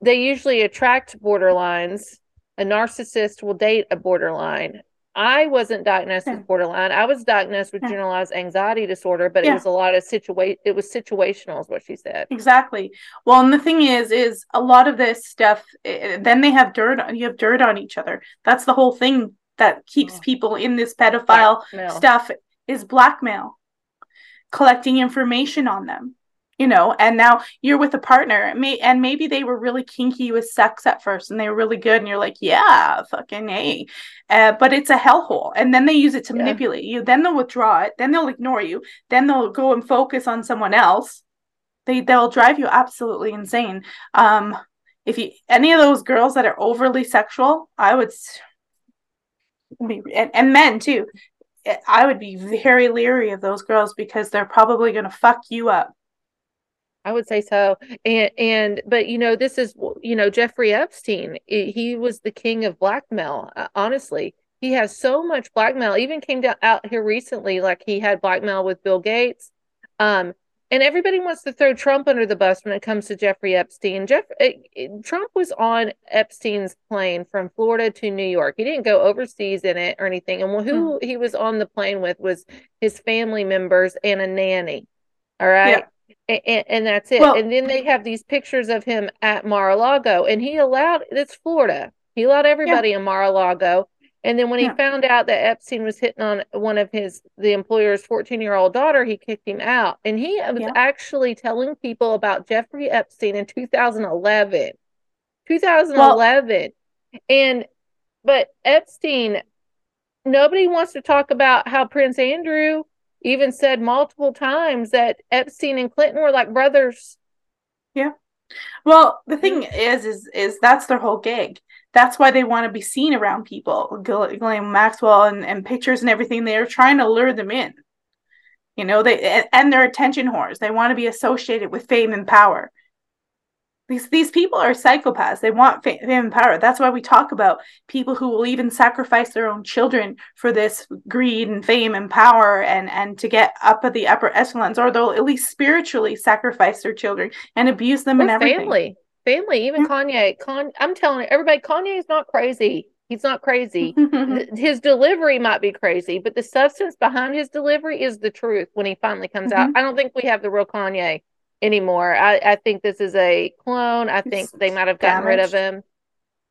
they usually attract borderlines. A narcissist will date a borderline. I wasn't diagnosed yeah. with borderline. I was diagnosed with yeah. generalized anxiety disorder, but yeah. it was a lot of situa- it was situational is what she said. Exactly. Well, and the thing is, is a lot of this stuff, it, then they have dirt on, you have dirt on each other. That's the whole thing that keeps oh. people in this pedophile blackmail. Stuff is blackmail, collecting information on them. You know, and now you're with a partner, and maybe they were really kinky with sex at first, and they were really good, and you're like, yeah, fucking hey. Uh, but it's a hellhole. And then they use it to yeah. manipulate you. Then they'll withdraw it. Then they'll ignore you. Then they'll go and focus on someone else. They, they'll drive you absolutely insane. Um, if you any of those girls that are overly sexual, I would, and, and men too, I would be very leery of those girls, because they're probably going to fuck you up. I would say so. And, and, but you know, this is, you know, Jeffrey Epstein, he was the king of blackmail. Uh, honestly, he has so much blackmail. Even came down out here recently, like he had blackmail with Bill Gates. Um, and everybody wants to throw Trump under the bus when it comes to Jeffrey Epstein. Jeff, it, it, Trump was on Epstein's plane from Florida to New York. He didn't go overseas in it or anything. And who mm-hmm. he was on the plane with was his family members and a nanny. All right. Yeah. And, and that's it. Well, and then they have these pictures of him at Mar-a-Lago, and he allowed, it's Florida. He allowed everybody yeah. in Mar-a-Lago. And then when yeah. he found out that Epstein was hitting on one of his, the employer's fourteen year old daughter, he kicked him out. And he was yeah. actually telling people about Jeffrey Epstein in two thousand eleven, two thousand eleven. Well, and, but Epstein, nobody wants to talk about how Prince Andrew even said multiple times that Epstein and Clinton were like brothers. Yeah. Well, the thing is, is, is that's their whole gig. That's why they want to be seen around people. Ghislaine Maxwell and, and pictures and everything. They're trying to lure them in, you know, they, and their attention whores. They want to be associated with fame and power. These, these people are psychopaths. They want fame and power. That's why we talk about people who will even sacrifice their own children for this greed and fame and power, and, and to get up at the upper echelons, or they'll at least spiritually sacrifice their children and abuse them and everything. Family, family, even mm-hmm. Kanye. Con- I'm telling everybody, Kanye is not crazy. He's not crazy. His delivery might be crazy, but the substance behind his delivery is the truth when he finally comes mm-hmm. out. I don't think we have the real Kanye anymore. I, I think this is a clone. I think it's they might have gotten damaged. rid of him.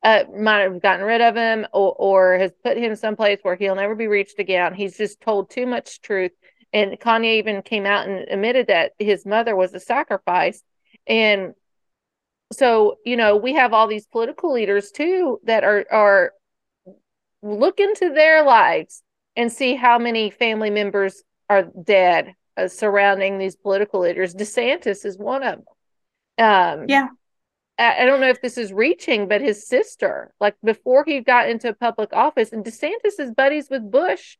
Uh, might have gotten rid of him, or, or has put him someplace where he'll never be reached again. He's just told too much truth. And Kanye even came out and admitted that his mother was a sacrifice. And so, you know, we have all these political leaders too that are are look into their lives and see how many family members are dead surrounding these political leaders. DeSantis is one of them. Um, yeah. I, I don't know if this is reaching, but his sister, like before he got into public office, and DeSantis is buddies with Bush,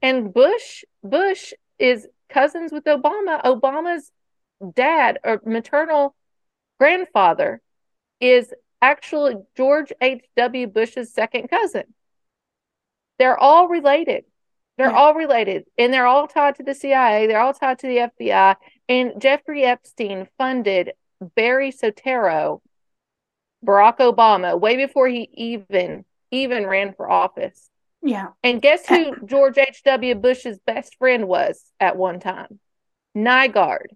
and Bush, Bush is cousins with Obama. Obama's dad or maternal grandfather is actually George H W Bush's second cousin. They're all related. They're yeah. all related, and they're all tied to the C I A. They're all tied to the F B I. And Jeffrey Epstein funded Barry Sotero, Barack Obama, way before he even even ran for office. Yeah. And guess who George H W Bush's best friend was at one time? Nygaard.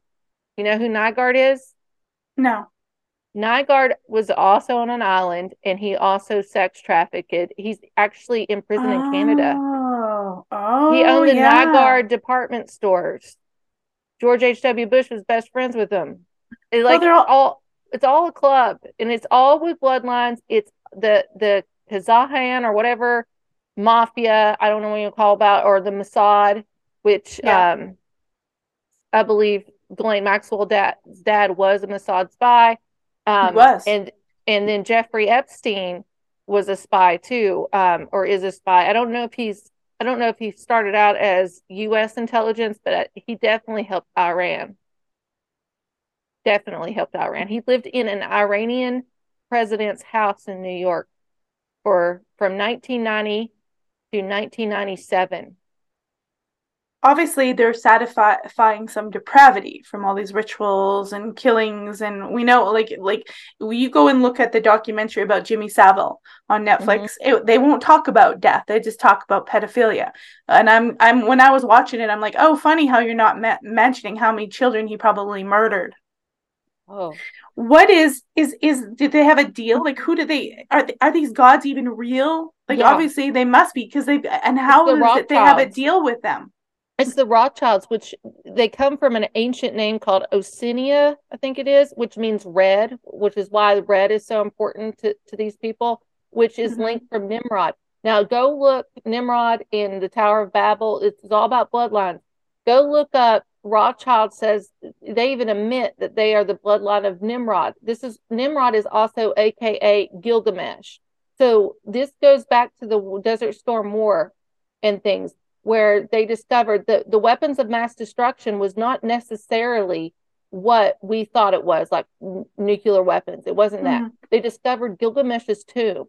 You know who Nygaard is? No. Nygaard was also on an island, and he also sex trafficked. He's actually in prison oh, in Canada. Oh, he owned the yeah. Nygaard department stores. George H W Bush was best friends with him. It's like well, they're all, all it's all a club, and it's all with bloodlines. It's the the Kazahan or whatever mafia. I don't know what you call about, or the Mossad, which yeah. um, I believe Ghislaine Maxwell's dad's dad was a Mossad spy. Um, was. And and then Jeffrey Epstein was a spy too, um, or is a spy. I don't know if he's. I don't know if he started out as U S intelligence, but he definitely helped Iran. Definitely helped Iran. He lived in an Iranian president's house in New York for from nineteen ninety to nineteen ninety-seven. Obviously, they're satisfying some depravity from all these rituals and killings, and we know, like, like you go and look at the documentary about Jimmy Savile on Netflix. Mm-hmm. It, they won't talk about death; they just talk about pedophilia. And I'm, I'm when I was watching it, I'm like, oh, funny how you're not ma- mentioning how many children he probably murdered. Oh, what is is is? Did they have a deal? Like, who do they are? They, are these gods even real? Like, yeah. obviously they must be, because they and how is it they have a deal with them? It's the Rothschilds, which they come from an ancient name called Osinia, I think it is, which means red, which is why red is so important to, to these people, which is mm-hmm. linked from Nimrod. Now, go look Nimrod in the Tower of Babel. It's all about bloodlines. Go look up Rothschild says they even admit that they are the bloodline of Nimrod. This is Nimrod is also A K A Gilgamesh. So this goes back to the Desert Storm War and things, where they discovered that the weapons of mass destruction was not necessarily what we thought it was, like n- nuclear weapons. It wasn't mm-hmm. that. They discovered Gilgamesh's tomb,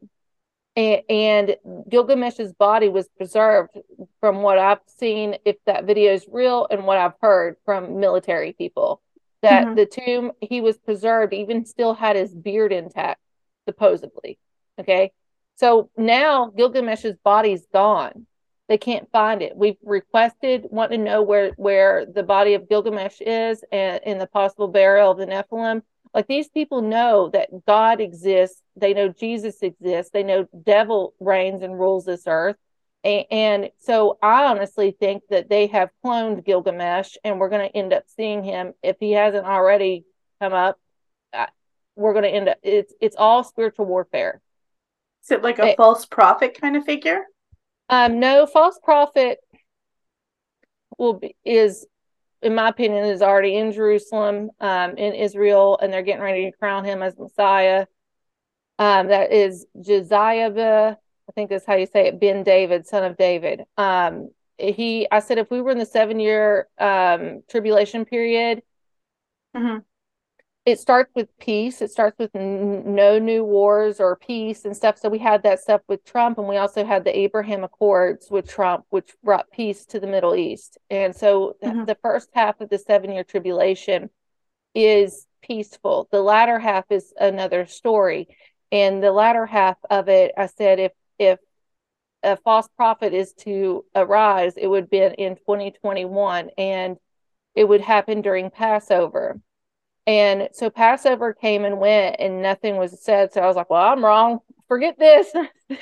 and, and Gilgamesh's body was preserved from what I've seen, if that video is real, and what I've heard from military people, that mm-hmm. the tomb, he was preserved, even still had his beard intact, supposedly. Okay. So now Gilgamesh's body's gone. They can't find it. We've requested, want to know where, where the body of Gilgamesh is, and in the possible burial of the Nephilim. Like, these people know that God exists. They know Jesus exists. They know devil reigns and rules this earth. And, and so I honestly think that they have cloned Gilgamesh, and we're going to end up seeing him. If he hasn't already come up, we're going to end up, it's, it's all spiritual warfare. Is it like a it, false prophet kind of figure? Um, no, false prophet will be, is, in my opinion, is already in Jerusalem, um, in Israel, and they're getting ready to crown him as Messiah. Um, that is Jezebel, I think that's how you say it, Ben David, son of David. Um, he, I said, if we were in the seven-year um, tribulation period, mm-hmm. it starts with peace. It starts with n- no new wars or peace and stuff. So we had that stuff with Trump, and we also had the Abraham Accords with Trump, which brought peace to the Middle East. And so mm-hmm. the first half of the seven-year tribulation is peaceful. The latter half is another story. And the latter half of it, I said, if if a false prophet is to arise, it would be in twenty twenty-one, and it would happen during Passover. And so Passover came and went, and nothing was said. So I was like, well, I'm wrong. Forget this,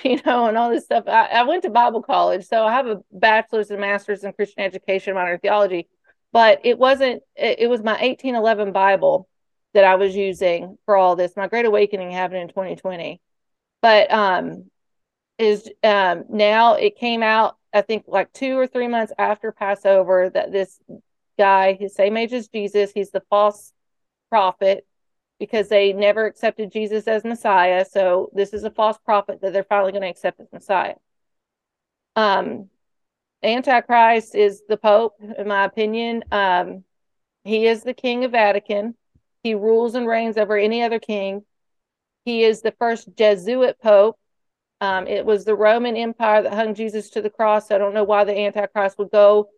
you know, and all this stuff. I, I went to Bible college, so I have a bachelor's and master's in Christian education, modern theology. But it wasn't, it, it was my eighteen eleven Bible that I was using for all this. My Great Awakening happened in twenty twenty. But um, is um, now it came out, I think, like two or three months after Passover, that this guy, his same age as Jesus, he's the false prophet, because they never accepted Jesus as Messiah. So this is a false prophet that they're finally going to accept as Messiah. Um, Antichrist is the Pope, in my opinion. Um, he is the King of Vatican. He rules and reigns over any other king. He is the first Jesuit Pope. Um, it was the Roman Empire that hung Jesus to the cross. So I don't know why the Antichrist would go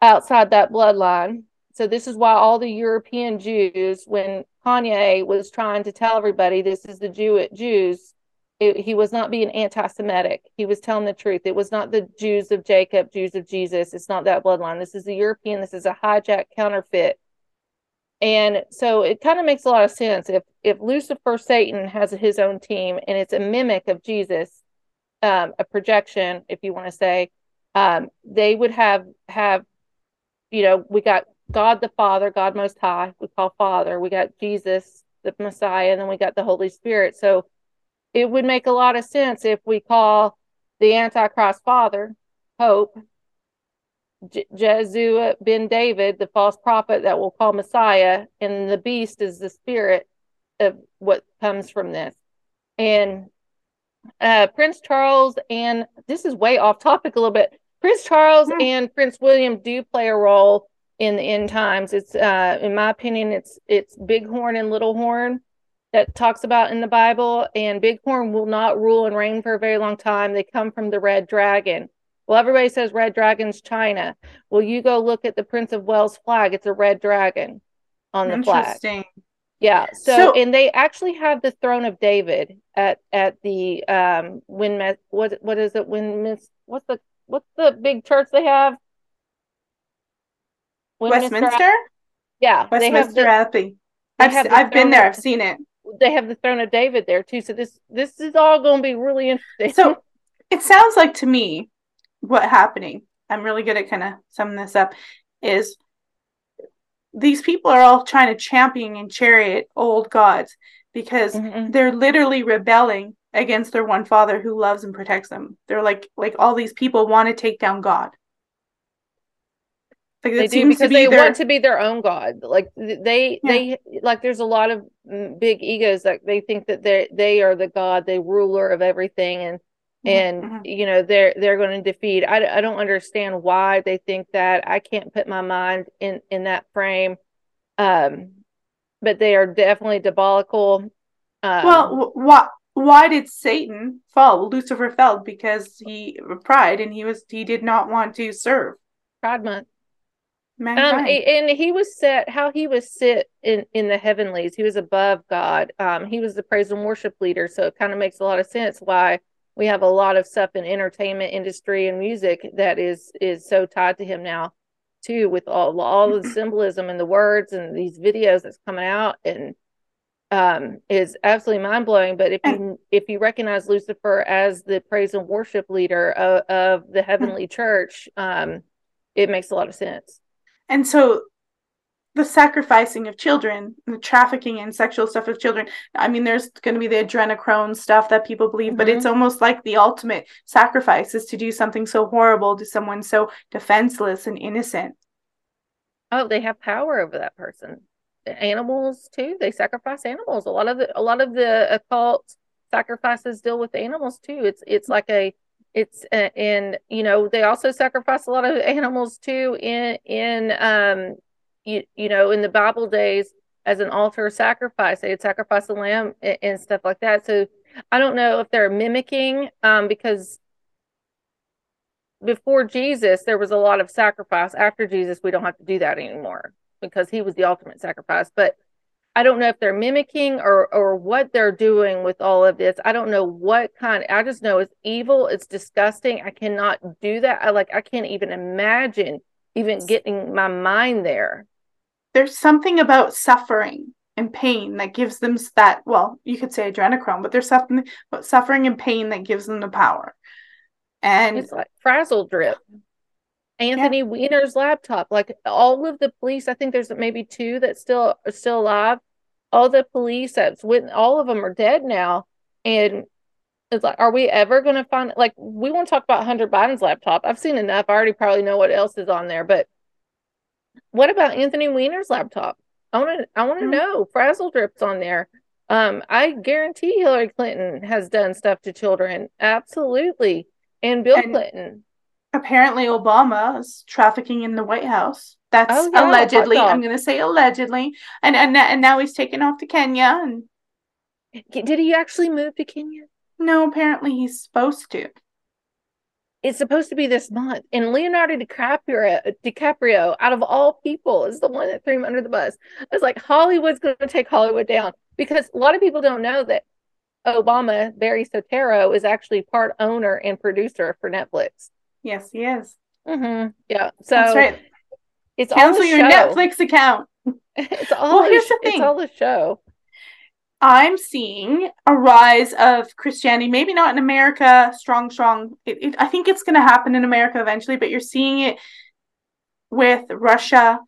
outside that bloodline. So this is why all the European Jews, when Kanye was trying to tell everybody this is the Jew Jews, it, he was not being anti-Semitic. He was telling the truth. It was not the Jews of Jacob, Jews of Jesus. It's not that bloodline. This is the European. This is a hijacked counterfeit. And so it kind of makes a lot of sense. If if Lucifer, Satan, has his own team, and it's a mimic of Jesus, um, a projection, if you want to say, um, they would have, have, you know, we got God the Father, God Most High, we call Father. We got Jesus, the Messiah, and then we got the Holy Spirit. So it would make a lot of sense if we call the Antichrist Father, Pope, Je- Jezua ben David, the false prophet that we'll call Messiah, and the beast is the spirit of what comes from this. And uh, Prince Charles, and this is way off topic a little bit, Prince Charles mm. and Prince William do play a role in the end times. It's, uh, in my opinion, it's it's Big Horn and Little Horn that talks about in the Bible, and Big Horn will not rule and reign for a very long time. They come from the Red Dragon. Well, everybody says Red Dragon's China. Well, you go look at the Prince of Wales flag. It's a red dragon on the flag. Interesting. Yeah. So, so, and they actually have the throne of David at at the um when what what is it when what's the what's the big church they have? Westminster. Westminster? Yeah. Westminster Abbey. I've I've been there. I've seen it. They have the throne of David there too. So this this is all going to be really interesting. So it sounds like to me, what happening, I'm really good at kind of summing this up, is these people are all trying to champion and chariot old gods because mm-hmm. they're literally rebelling against their one Father who loves and protects them. They're like, like all these people want to take down God. Like they seems do because to be they their... want to be their own God. Like they, yeah. they, like there's a lot of big egos that they think that they they are the God, the ruler of everything, and. And, mm-hmm. you know, they're they're going to defeat. I, I don't understand why they think that. I can't put my mind in, in that frame. Um, but they are definitely diabolical. Um, well, why why did Satan fall? Lucifer fell because he pride and he was he did not want to serve. Pride month. Um, and he was set how he was sit in, in the heavenlies. He was above God. Um, he was the praise and worship leader. So it kind of makes a lot of sense why we have a lot of stuff in entertainment industry and music that is is so tied to him now, too, with all all the symbolism and the words and these videos that's coming out, and um, is absolutely mind blowing. But if you if you recognize Lucifer as the praise and worship leader of, of the heavenly church, um, it makes a lot of sense. And so, the sacrificing of children, the trafficking and sexual stuff of children. I mean, there's going to be the adrenochrome stuff that people believe, mm-hmm. but it's almost like the ultimate sacrifice is to do something so horrible to someone so defenseless and innocent. Oh, they have power over that person. Animals too. They sacrifice animals. A lot of the, a lot of the occult sacrifices deal with animals too. It's, it's like a, it's a, and you know, they also sacrifice a lot of animals too in, in, um, You, you know, in the Bible days, as an altar sacrifice, they would sacrifice a lamb and, and stuff like that. So I don't know if they're mimicking, um, because before Jesus, there was a lot of sacrifice. After Jesus, we don't have to do that anymore because he was the ultimate sacrifice. But I don't know if they're mimicking or, or what they're doing with all of this. I don't know what kind. I just know it's evil. It's disgusting. I cannot do that. I like, I can't even imagine even getting my mind there. There's something about suffering and pain that gives them that, well, you could say adrenochrome, but there's something about suffering and pain that gives them the power. And it's like frazzle drip. Anthony yeah. Weiner's laptop, like all of the police, I think there's maybe two that still are still alive. All the police that's with, all of them are dead now. And it's like, are we ever going to find, like, we won't talk about Hunter Biden's laptop. I've seen enough. I already probably know what else is on there. But what about Anthony Weiner's laptop? I want to I want to mm-hmm. know. Frazzle drip's on there. Um, I guarantee Hillary Clinton has done stuff to children. Absolutely. And Bill and Clinton. Apparently Obama is trafficking in the White House. That's oh, yeah, allegedly. I'm going to say allegedly. And, and, and now he's taken off to Kenya. And did he actually move to Kenya? No, apparently he's supposed to. It's supposed to be this month. And Leonardo DiCaprio, DiCaprio, out of all people, is the one that threw him under the bus. It's like Hollywood's going to take Hollywood down. Because a lot of people don't know that Obama, Barry Sotero, is actually part owner and producer for Netflix. Yes, he is. Mm-hmm. Yeah. So that's right. It's Cancel all your show. Netflix account. It's all, well, here's the, the thing. It's all the show. I'm seeing a rise of Christianity, maybe not in America, strong, strong. It, it, I think it's going to happen in America eventually, but you're seeing it with Russia.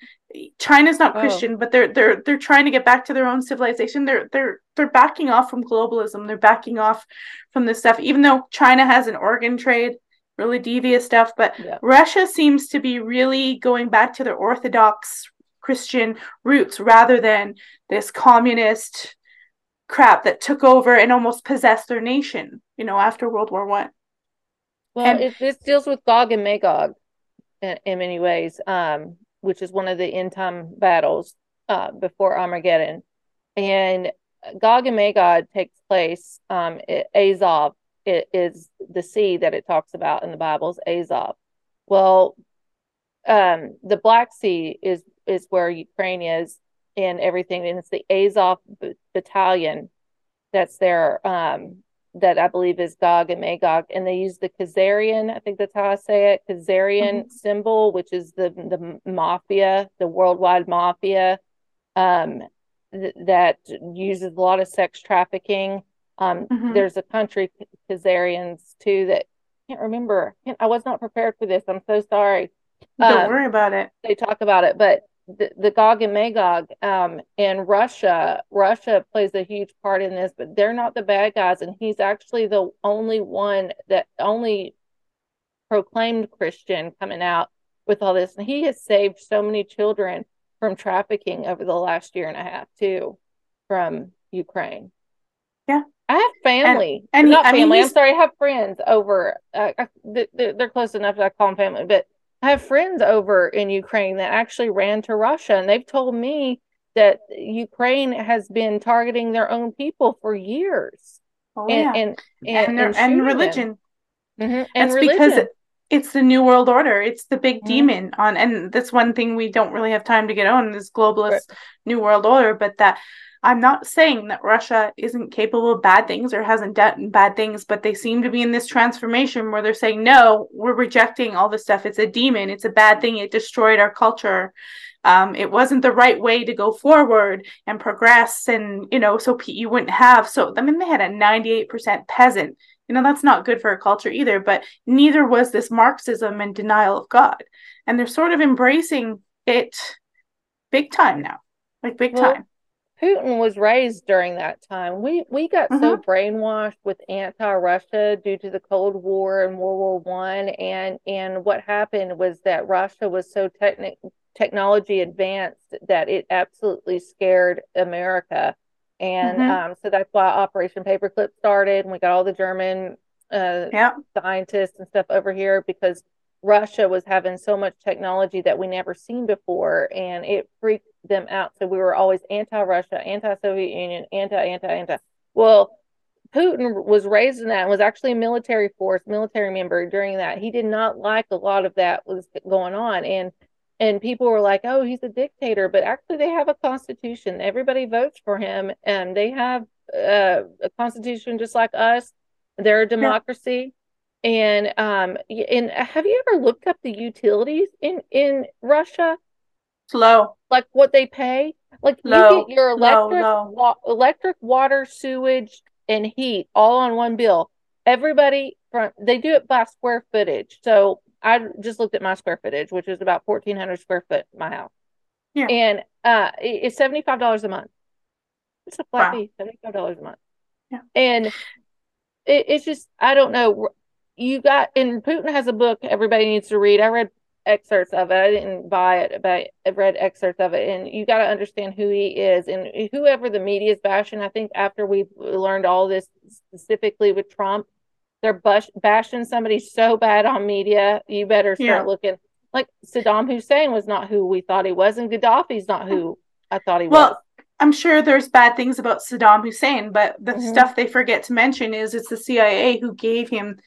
China's not Christian, oh. but they're they're they're trying to get back to their own civilization. They're they're they're backing off from globalism. They're backing off from this stuff, even though China has an organ trade, really devious stuff. But yeah. Russia seems to be really going back to their Orthodox Christian roots rather than this communist crap that took over and almost possessed their nation, you know, after World War One. Well, and it, this deals with Gog and Magog in, in many ways, um, which is one of the end time battles uh, before Armageddon. And Gog and Magog takes place. Um, it, Azov it, is the sea that it talks about in the Bible's Azov. Well, um, the Black Sea is is where Ukraine is. And everything, and it's the Azov b- battalion that's there, um, that I believe is Gog and Magog, and they use the Khazarian, I think that's how I say it, Khazarian mm-hmm. symbol, which is the the mafia, the worldwide mafia, um, th- that uses a lot of sex trafficking. Um, mm-hmm. There's a country, Khazarians too, that I can't remember. I was not prepared for this. I'm so sorry. Don't um, worry about it. They talk about it, but. The, the Gog and Magog, um, and Russia, Russia plays a huge part in this, but they're not the bad guys. And he's actually the only one that only proclaimed Christian coming out with all this. And he has saved so many children from trafficking over the last year and a half too, from Ukraine. Yeah. I have family, and, and not he, family. I mean, I'm sorry. I have friends over, uh, they're close enough that I call them family, but I have friends over in Ukraine that actually ran to Russia, and they've told me that Ukraine has been targeting their own people for years. Oh, and, yeah. and, and, and, and, and religion. Mm-hmm. And it's religion. Because it's the New World Order. It's the big mm-hmm. demon on, and that's one thing we don't really have time to get on, this globalist right. New World Order. But that, I'm not saying that Russia isn't capable of bad things or hasn't done bad things, but they seem to be in this transformation where they're saying, no, we're rejecting all this stuff. It's a demon. It's a bad thing. It destroyed our culture. Um, it wasn't the right way to go forward and progress. And, you know, so you wouldn't have. So, I mean, they had a ninety-eight percent peasant. You know, that's not good for a culture either, but neither was this Marxism and denial of God. And they're sort of embracing it big time now, like big well, time. Putin was raised during that time. We we got mm-hmm. so brainwashed with anti-Russia due to the Cold War and World War One, and and what happened was that Russia was so techni- technology advanced that it absolutely scared America, and mm-hmm. um, so that's why Operation Paperclip started, and we got all the German uh, yeah. scientists and stuff over here because Russia was having so much technology that we never seen before, and it freaked them out. So we were always anti-Russia, anti-Soviet Union, anti-anti-anti. Well, Putin was raised in that and was actually a military force, military member during that. He did not like a lot of that was going on, and and people were like, "Oh, he's a dictator," but actually they have a constitution. Everybody votes for him, and they have uh, a constitution just like us. They're a democracy. Yeah. And um, and have you ever looked up the utilities in, in Russia? It's low. Like what they pay? Like low. You get your electric, low, low. Wa- electric, water, sewage, and heat all on one bill. Everybody from they do it by square footage. So I just looked at my square footage, which is about fourteen hundred square foot in my house. Yeah, and uh, it's seventy five dollars a month. It's a flat wow. fee, seventy five dollars a month. Yeah, and it, it's just I don't know. You got, and Putin has a book everybody needs to read. I read excerpts of it. I didn't buy it, but I read excerpts of it. And you got to understand who he is and whoever the media is bashing. I think after we've learned all this specifically with Trump, they're bush- bashing somebody so bad on media. You better start yeah. looking. Like Saddam Hussein was not who we thought he was, and Gaddafi's not who I thought he well, was. I'm sure there's bad things about Saddam Hussein, but the mm-hmm. stuff they forget to mention is it's the C I A who gave him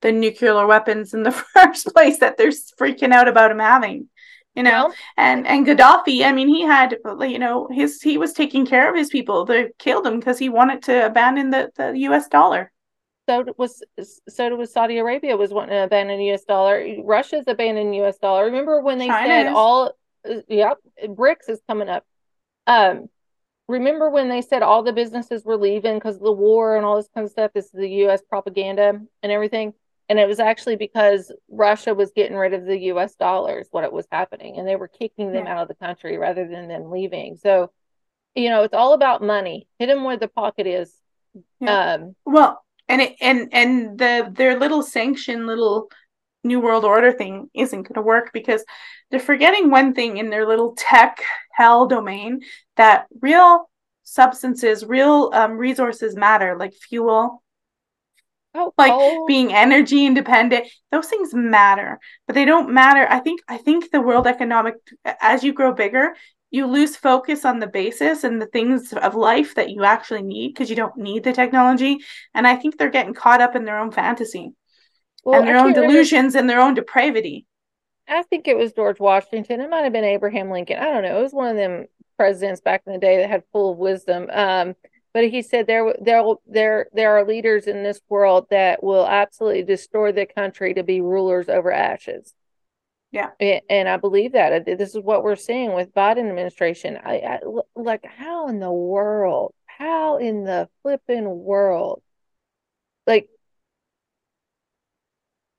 the nuclear weapons in the first place that they're freaking out about him having, you know, well, and, and Gaddafi, I mean, he had, you know, his, he was taking care of his people. They killed him because he wanted to abandon the, the U S dollar. So was, so was Saudi Arabia was wanting to abandon the U S dollar. Russia's abandoned U S dollar. Remember when they China's. said all, yep, BRICS is coming up. Um, Remember when they said all the businesses were leaving because of the war and all this kind of stuff? This is the U S propaganda and everything. And it was actually because Russia was getting rid of the U S dollars, what it was happening. And they were kicking them yeah. out of the country rather than them leaving. So, you know, it's all about money. Hit them where the pocket is. Yeah. Um, well, and it, and and the their little sanction, little New World Order thing isn't going to work because they're forgetting one thing in their little tech hell domain, that real substances, real um, resources matter, like fuel, oh, like oh. being energy independent. Those things matter, but they don't matter. I think I think the world economic, as you grow bigger, you lose focus on the basis and the things of life that you actually need because you don't need the technology. And I think they're getting caught up in their own fantasy. Well, and their own delusions remember. and their own depravity. I think it was George Washington. It might have been Abraham Lincoln. I don't know. It was one of them presidents back in the day that had full of wisdom. Um, but he said there, there, there, there are leaders in this world that will absolutely destroy the country to be rulers over ashes. Yeah, and I believe that this is what we're seeing with Biden administration. I, I like how in the world, how in the flipping world, like.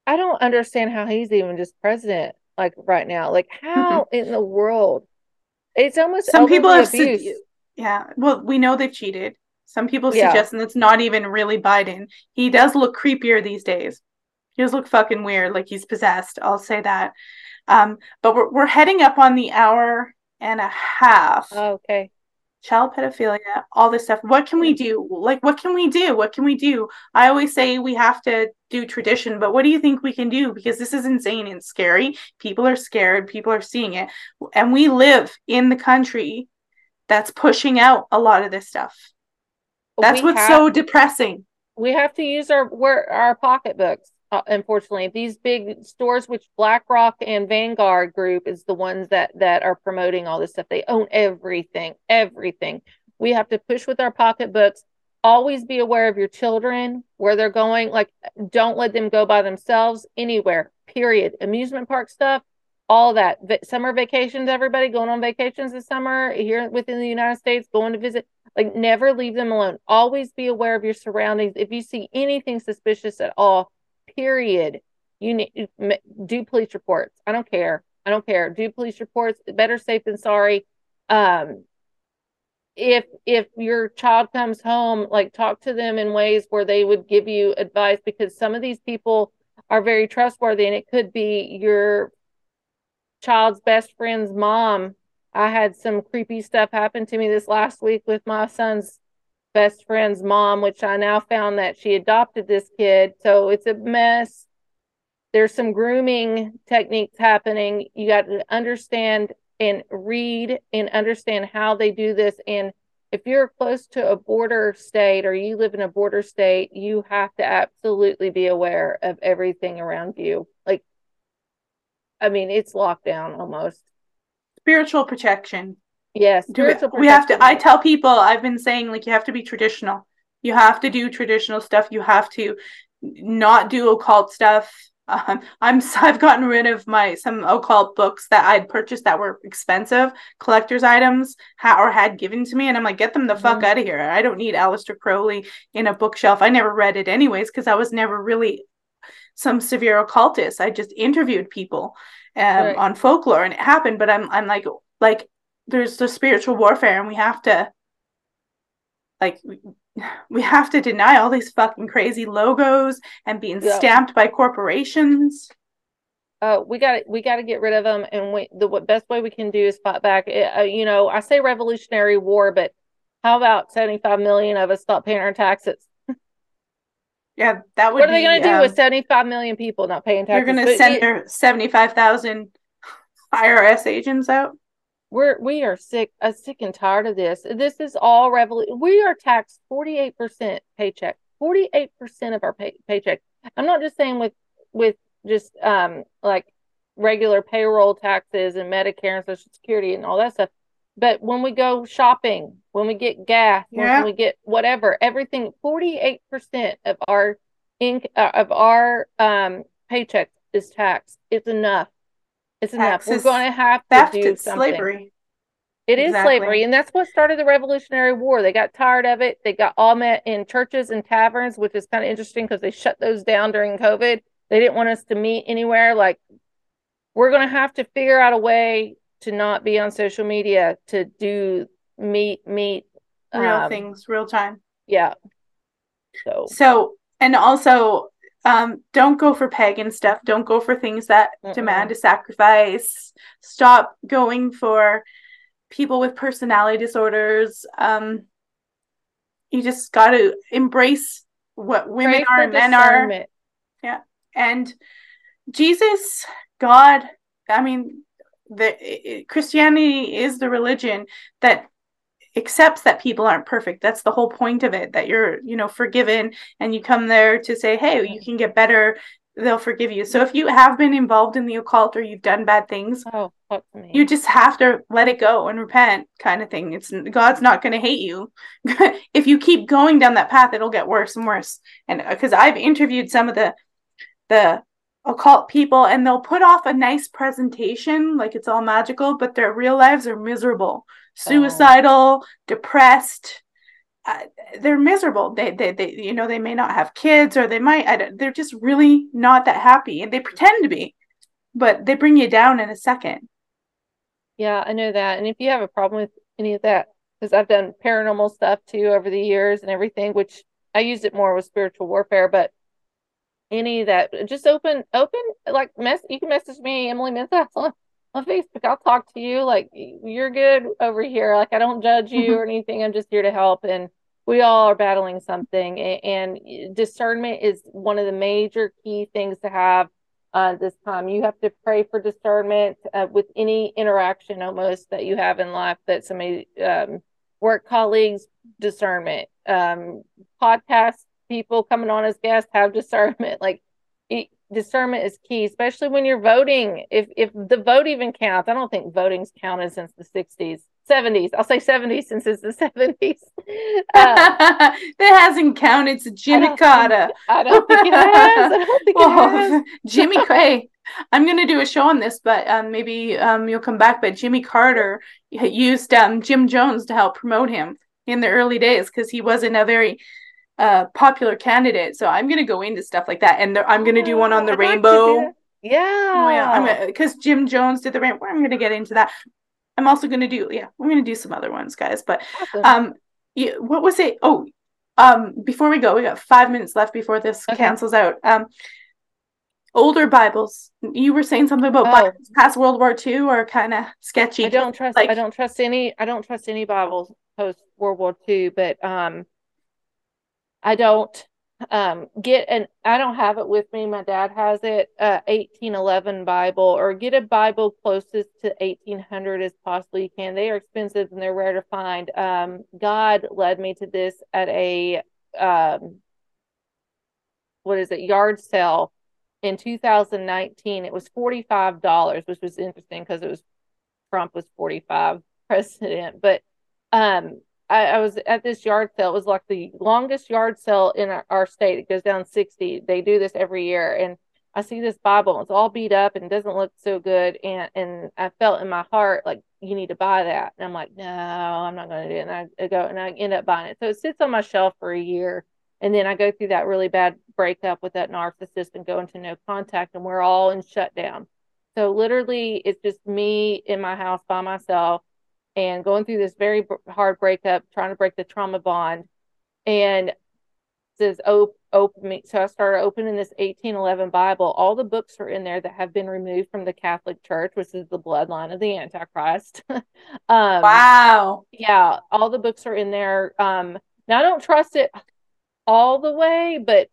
I don't understand how he's even just president, like right now. Like, how mm-hmm. in the world? It's almost some people have su- yeah. Well, we know they've cheated. Some people yeah. suggest, and it's not even really Biden. He does look creepier these days. He does look fucking weird, like he's possessed. I'll say that. Um, but we're we're heading up on the hour and a half. Oh, okay. Child pedophilia, all this stuff. What can we do? Like, what can we do? What can we do? I always say we have to do tradition, but what do you think we can do? Because this is insane and scary. People are scared. People are seeing it. And we live in the country that's pushing out a lot of this stuff. That's we what's have, so depressing. We have to use our our pocketbooks, uh, unfortunately. These big stores, which BlackRock and Vanguard Group is the ones that, that are promoting all this stuff. They own everything, everything. We have to push with our pocketbooks. Always be aware of your children, where they're going. Like, don't let them go by themselves anywhere, period. Amusement park stuff, all that. V- summer vacations, everybody going on vacations this summer here within the United States, going to visit. Like, never leave them alone. Always be aware of your surroundings. If you see anything suspicious at all, period, you need do police reports. I don't care. I don't care. Do police reports. Better safe than sorry. Um, If if your child comes home, like, talk to them in ways where they would give you advice, because some of these people are very trustworthy, and it could be your child's best friend's mom. I had some creepy stuff happen to me this last week with my son's best friend's mom, which I now found that she adopted this kid. So it's a mess. There's some grooming techniques happening. You got to understand and read and understand how they do this. And if you're close to a border state or you live in a border state, you have to absolutely be aware of everything around you. Like, I mean, it's lockdown almost. Spiritual protection. Yes. Spiritual protection. We have to, I tell people, I've been saying, like, you have to be traditional. You have to do traditional stuff. You have to not do occult stuff. Um, I'm I've gotten rid of my some occult books that I'd purchased that were expensive collector's items ha- or had given to me, and I'm like, get them the fuck mm-hmm. out of here. I don't need Aleister Crowley in a bookshelf. I never read it anyways because I was never really some severe occultist. I just interviewed people um, right. on folklore, and it happened. But I'm I'm like like there's the spiritual warfare, and we have to like. We have to deny all these fucking crazy logos and being yep. stamped by corporations. Uh, we got we got to get rid of them, and we, the what, best way we can do is fight back. Uh, you know, I say revolutionary war, but how about seventy-five million of us stop paying our taxes? Yeah, that would. What are they going to um, do with seventy-five million people not paying taxes? You're going to send it, their seventy-five thousand I R S agents out. We're, we are sick, uh, sick and tired of this. This is all revolution. We are taxed forty-eight percent paycheck, forty-eight percent of our pay- paycheck. I'm not just saying with, with just um, like regular payroll taxes and Medicare and Social Security and all that stuff. But when we go shopping, when we get gas, yeah. when we get whatever, everything, forty-eight percent of our inc- uh, of our um, paycheck is taxed. It's enough. It's enough. We're going to have to theft, do it's something. Slavery. It is exactly. slavery. And that's what started the Revolutionary War. They got tired of it. They got all met in churches and taverns, which is kind of interesting because they shut those down during COVID. They didn't want us to meet anywhere. Like, we're going to have to figure out a way to not be on social media, to do meet, meet. Real um, things, real time. Yeah. So, so and also, um, don't go for pagan stuff. Don't go for things that Mm-mm. demand a sacrifice. Stop going for people with personality disorders. Um, you just got to embrace what women Pray are and men are. Yeah. And Jesus, God, I mean, the it, Christianity is the religion that accepts that people aren't perfect. That's the whole point of it, that you're, you know, forgiven, and you come there to say, hey, you can get better. They'll forgive you. So if you have been involved in the occult or you've done bad things, oh, fuck me. You just have to let it go and repent, kind of thing. It's God's not going to hate you. If you keep going down that path, it'll get worse and worse. And because I've interviewed some of the the occult people, and they'll put off a nice presentation like it's all magical, but their real lives are miserable. Suicidal, oh. depressed. Uh, they're miserable. They, they, they, you know, they may not have kids, or they might. I don't, they're just really not that happy, and they pretend to be, but they bring you down in a second. Yeah, I know that. And if you have a problem with any of that, because I've done paranormal stuff too over the years and everything, which I used it more with spiritual warfare, but any of that, just open, open, like mess. You can message me, Emily Menshouse, on Facebook. I'll talk to you. Like, you're good over here. Like, I don't judge you or anything. I'm just here to help. And we all are battling something. And, and discernment is one of the major key things to have uh, this time. You have to pray for discernment uh, with any interaction almost that you have in life, that somebody, um, work colleagues, discernment, um, podcast people coming on as guests, have discernment. Like, it, discernment is key, especially when you're voting. If if the vote even counts, I don't think voting's counted since the sixties, seventies. I'll say seventies since it's the seventies. Um, that hasn't counted. It's Jimmy I Carter. Think, I don't think it has. I don't think Whoa. It has. Jimmy Cray. I'm going to do a show on this, but um, maybe um, you'll come back. But Jimmy Carter used um, Jim Jones to help promote him in the early days because he wasn't a very uh popular candidate. So I'm gonna go into stuff like that, and there, I'm gonna do one on the I rainbow. Yeah, because oh, yeah. Jim Jones did the rainbow. I'm gonna get into that. I'm also gonna do yeah. I'm gonna do some other ones, guys. But awesome. um, yeah, what was it? Oh, um, before we go, we got five minutes left before this okay. cancels out. Um, older Bibles. You were saying something about oh. Bibles past World War Two are kind of sketchy. I don't trust. Like, I don't trust any. I don't trust any Bibles post World War Two, but um. I don't um, get an, I don't have it with me. My dad has it, uh, eighteen eleven Bible, or get a Bible closest to eighteen hundred as possibly you can. They are expensive and they're rare to find. Um, God led me to this at a, um, what is it, yard sale in two thousand nineteen. It was forty-five dollars, which was interesting because it was, Trump was forty-five president, but, um, I, I was at this yard sale. It was like the longest yard sale in our, our state. It goes down sixty. They do this every year. And I see this Bible. It's all beat up and doesn't look so good. And and I felt in my heart, like, you need to buy that. And I'm like, no, I'm not going to do it. And I, I go and I end up buying it. So it sits on my shelf for a year. And then I go through that really bad breakup with that narcissist and go into no contact. And we're all in shutdown. So literally, it's just me in my house by myself, and going through this very b- hard breakup, trying to break the trauma bond. And it says, oh, open me. So I started opening this eighteen eleven Bible. All the books are in there that have been removed from the Catholic Church, which is the bloodline of the Antichrist. um, wow. Yeah. All the books are in there. Um, now I don't trust it all the way, but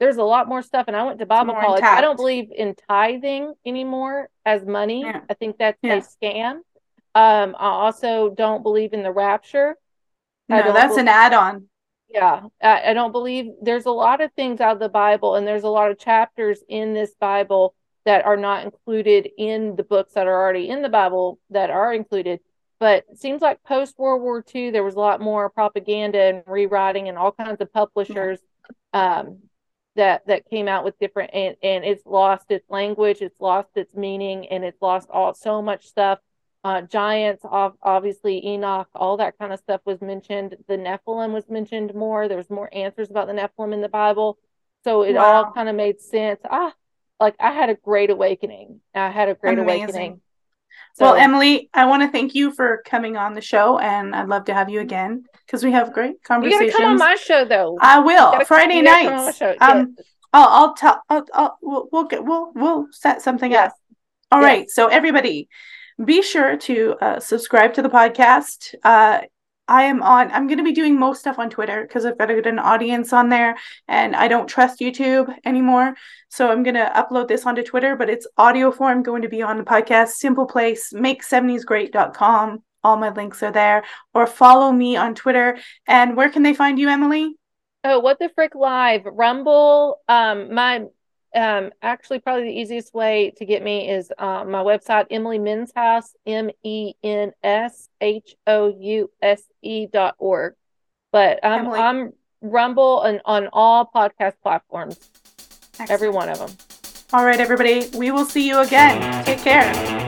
there's a lot more stuff. And I went to Bible college. Intact. I don't believe in tithing anymore as money. Yeah. I think that's yeah. a scam. Um, I also don't believe in the rapture. No, that's believe- an add-on. Yeah, I, I don't believe there's a lot of things out of the Bible, and there's a lot of chapters in this Bible that are not included in the books that are already in the Bible that are included. But it seems like post-World War Two, there was a lot more propaganda and rewriting and all kinds of publishers um, that that came out with different, and, and it's lost its language, it's lost its meaning, and it's lost all so much stuff. Uh, giants, obviously Enoch, all that kind of stuff was mentioned. The Nephilim was mentioned more. There was more answers about the Nephilim in the Bible. So it wow. all kind of made sense. Ah, like I had a great awakening. I had a great Amazing. awakening. So, well, Emily, I want to thank you for coming on the show, and I'd love to have you again because we have great conversations. You gotta come on my show, though. I will Friday come, nights. Come on my show. Um, yes. I'll, I'll tell. I'll, I'll, we'll, we'll get. We'll we'll set something yes. up. All yes. right. So everybody, be sure to uh, subscribe to the podcast. Uh, I am on, I'm going to be doing most stuff on Twitter because I've got a good an audience on there, and I don't trust YouTube anymore. So I'm going to upload this onto Twitter, but it's audio form going to be on the podcast. Simple place, make seventies great dot com. All my links are there, or follow me on Twitter. And where can they find you, Emily? Oh, What the Frick Live, Rumble. Um, my, Um, actually, probably the easiest way to get me is uh, my website, Emily Menshouse, M E N S H O U S E dot org. But um, I'm Rumble and on all podcast platforms, Excellent. Every one of them. All right, everybody, we will see you again. Take care.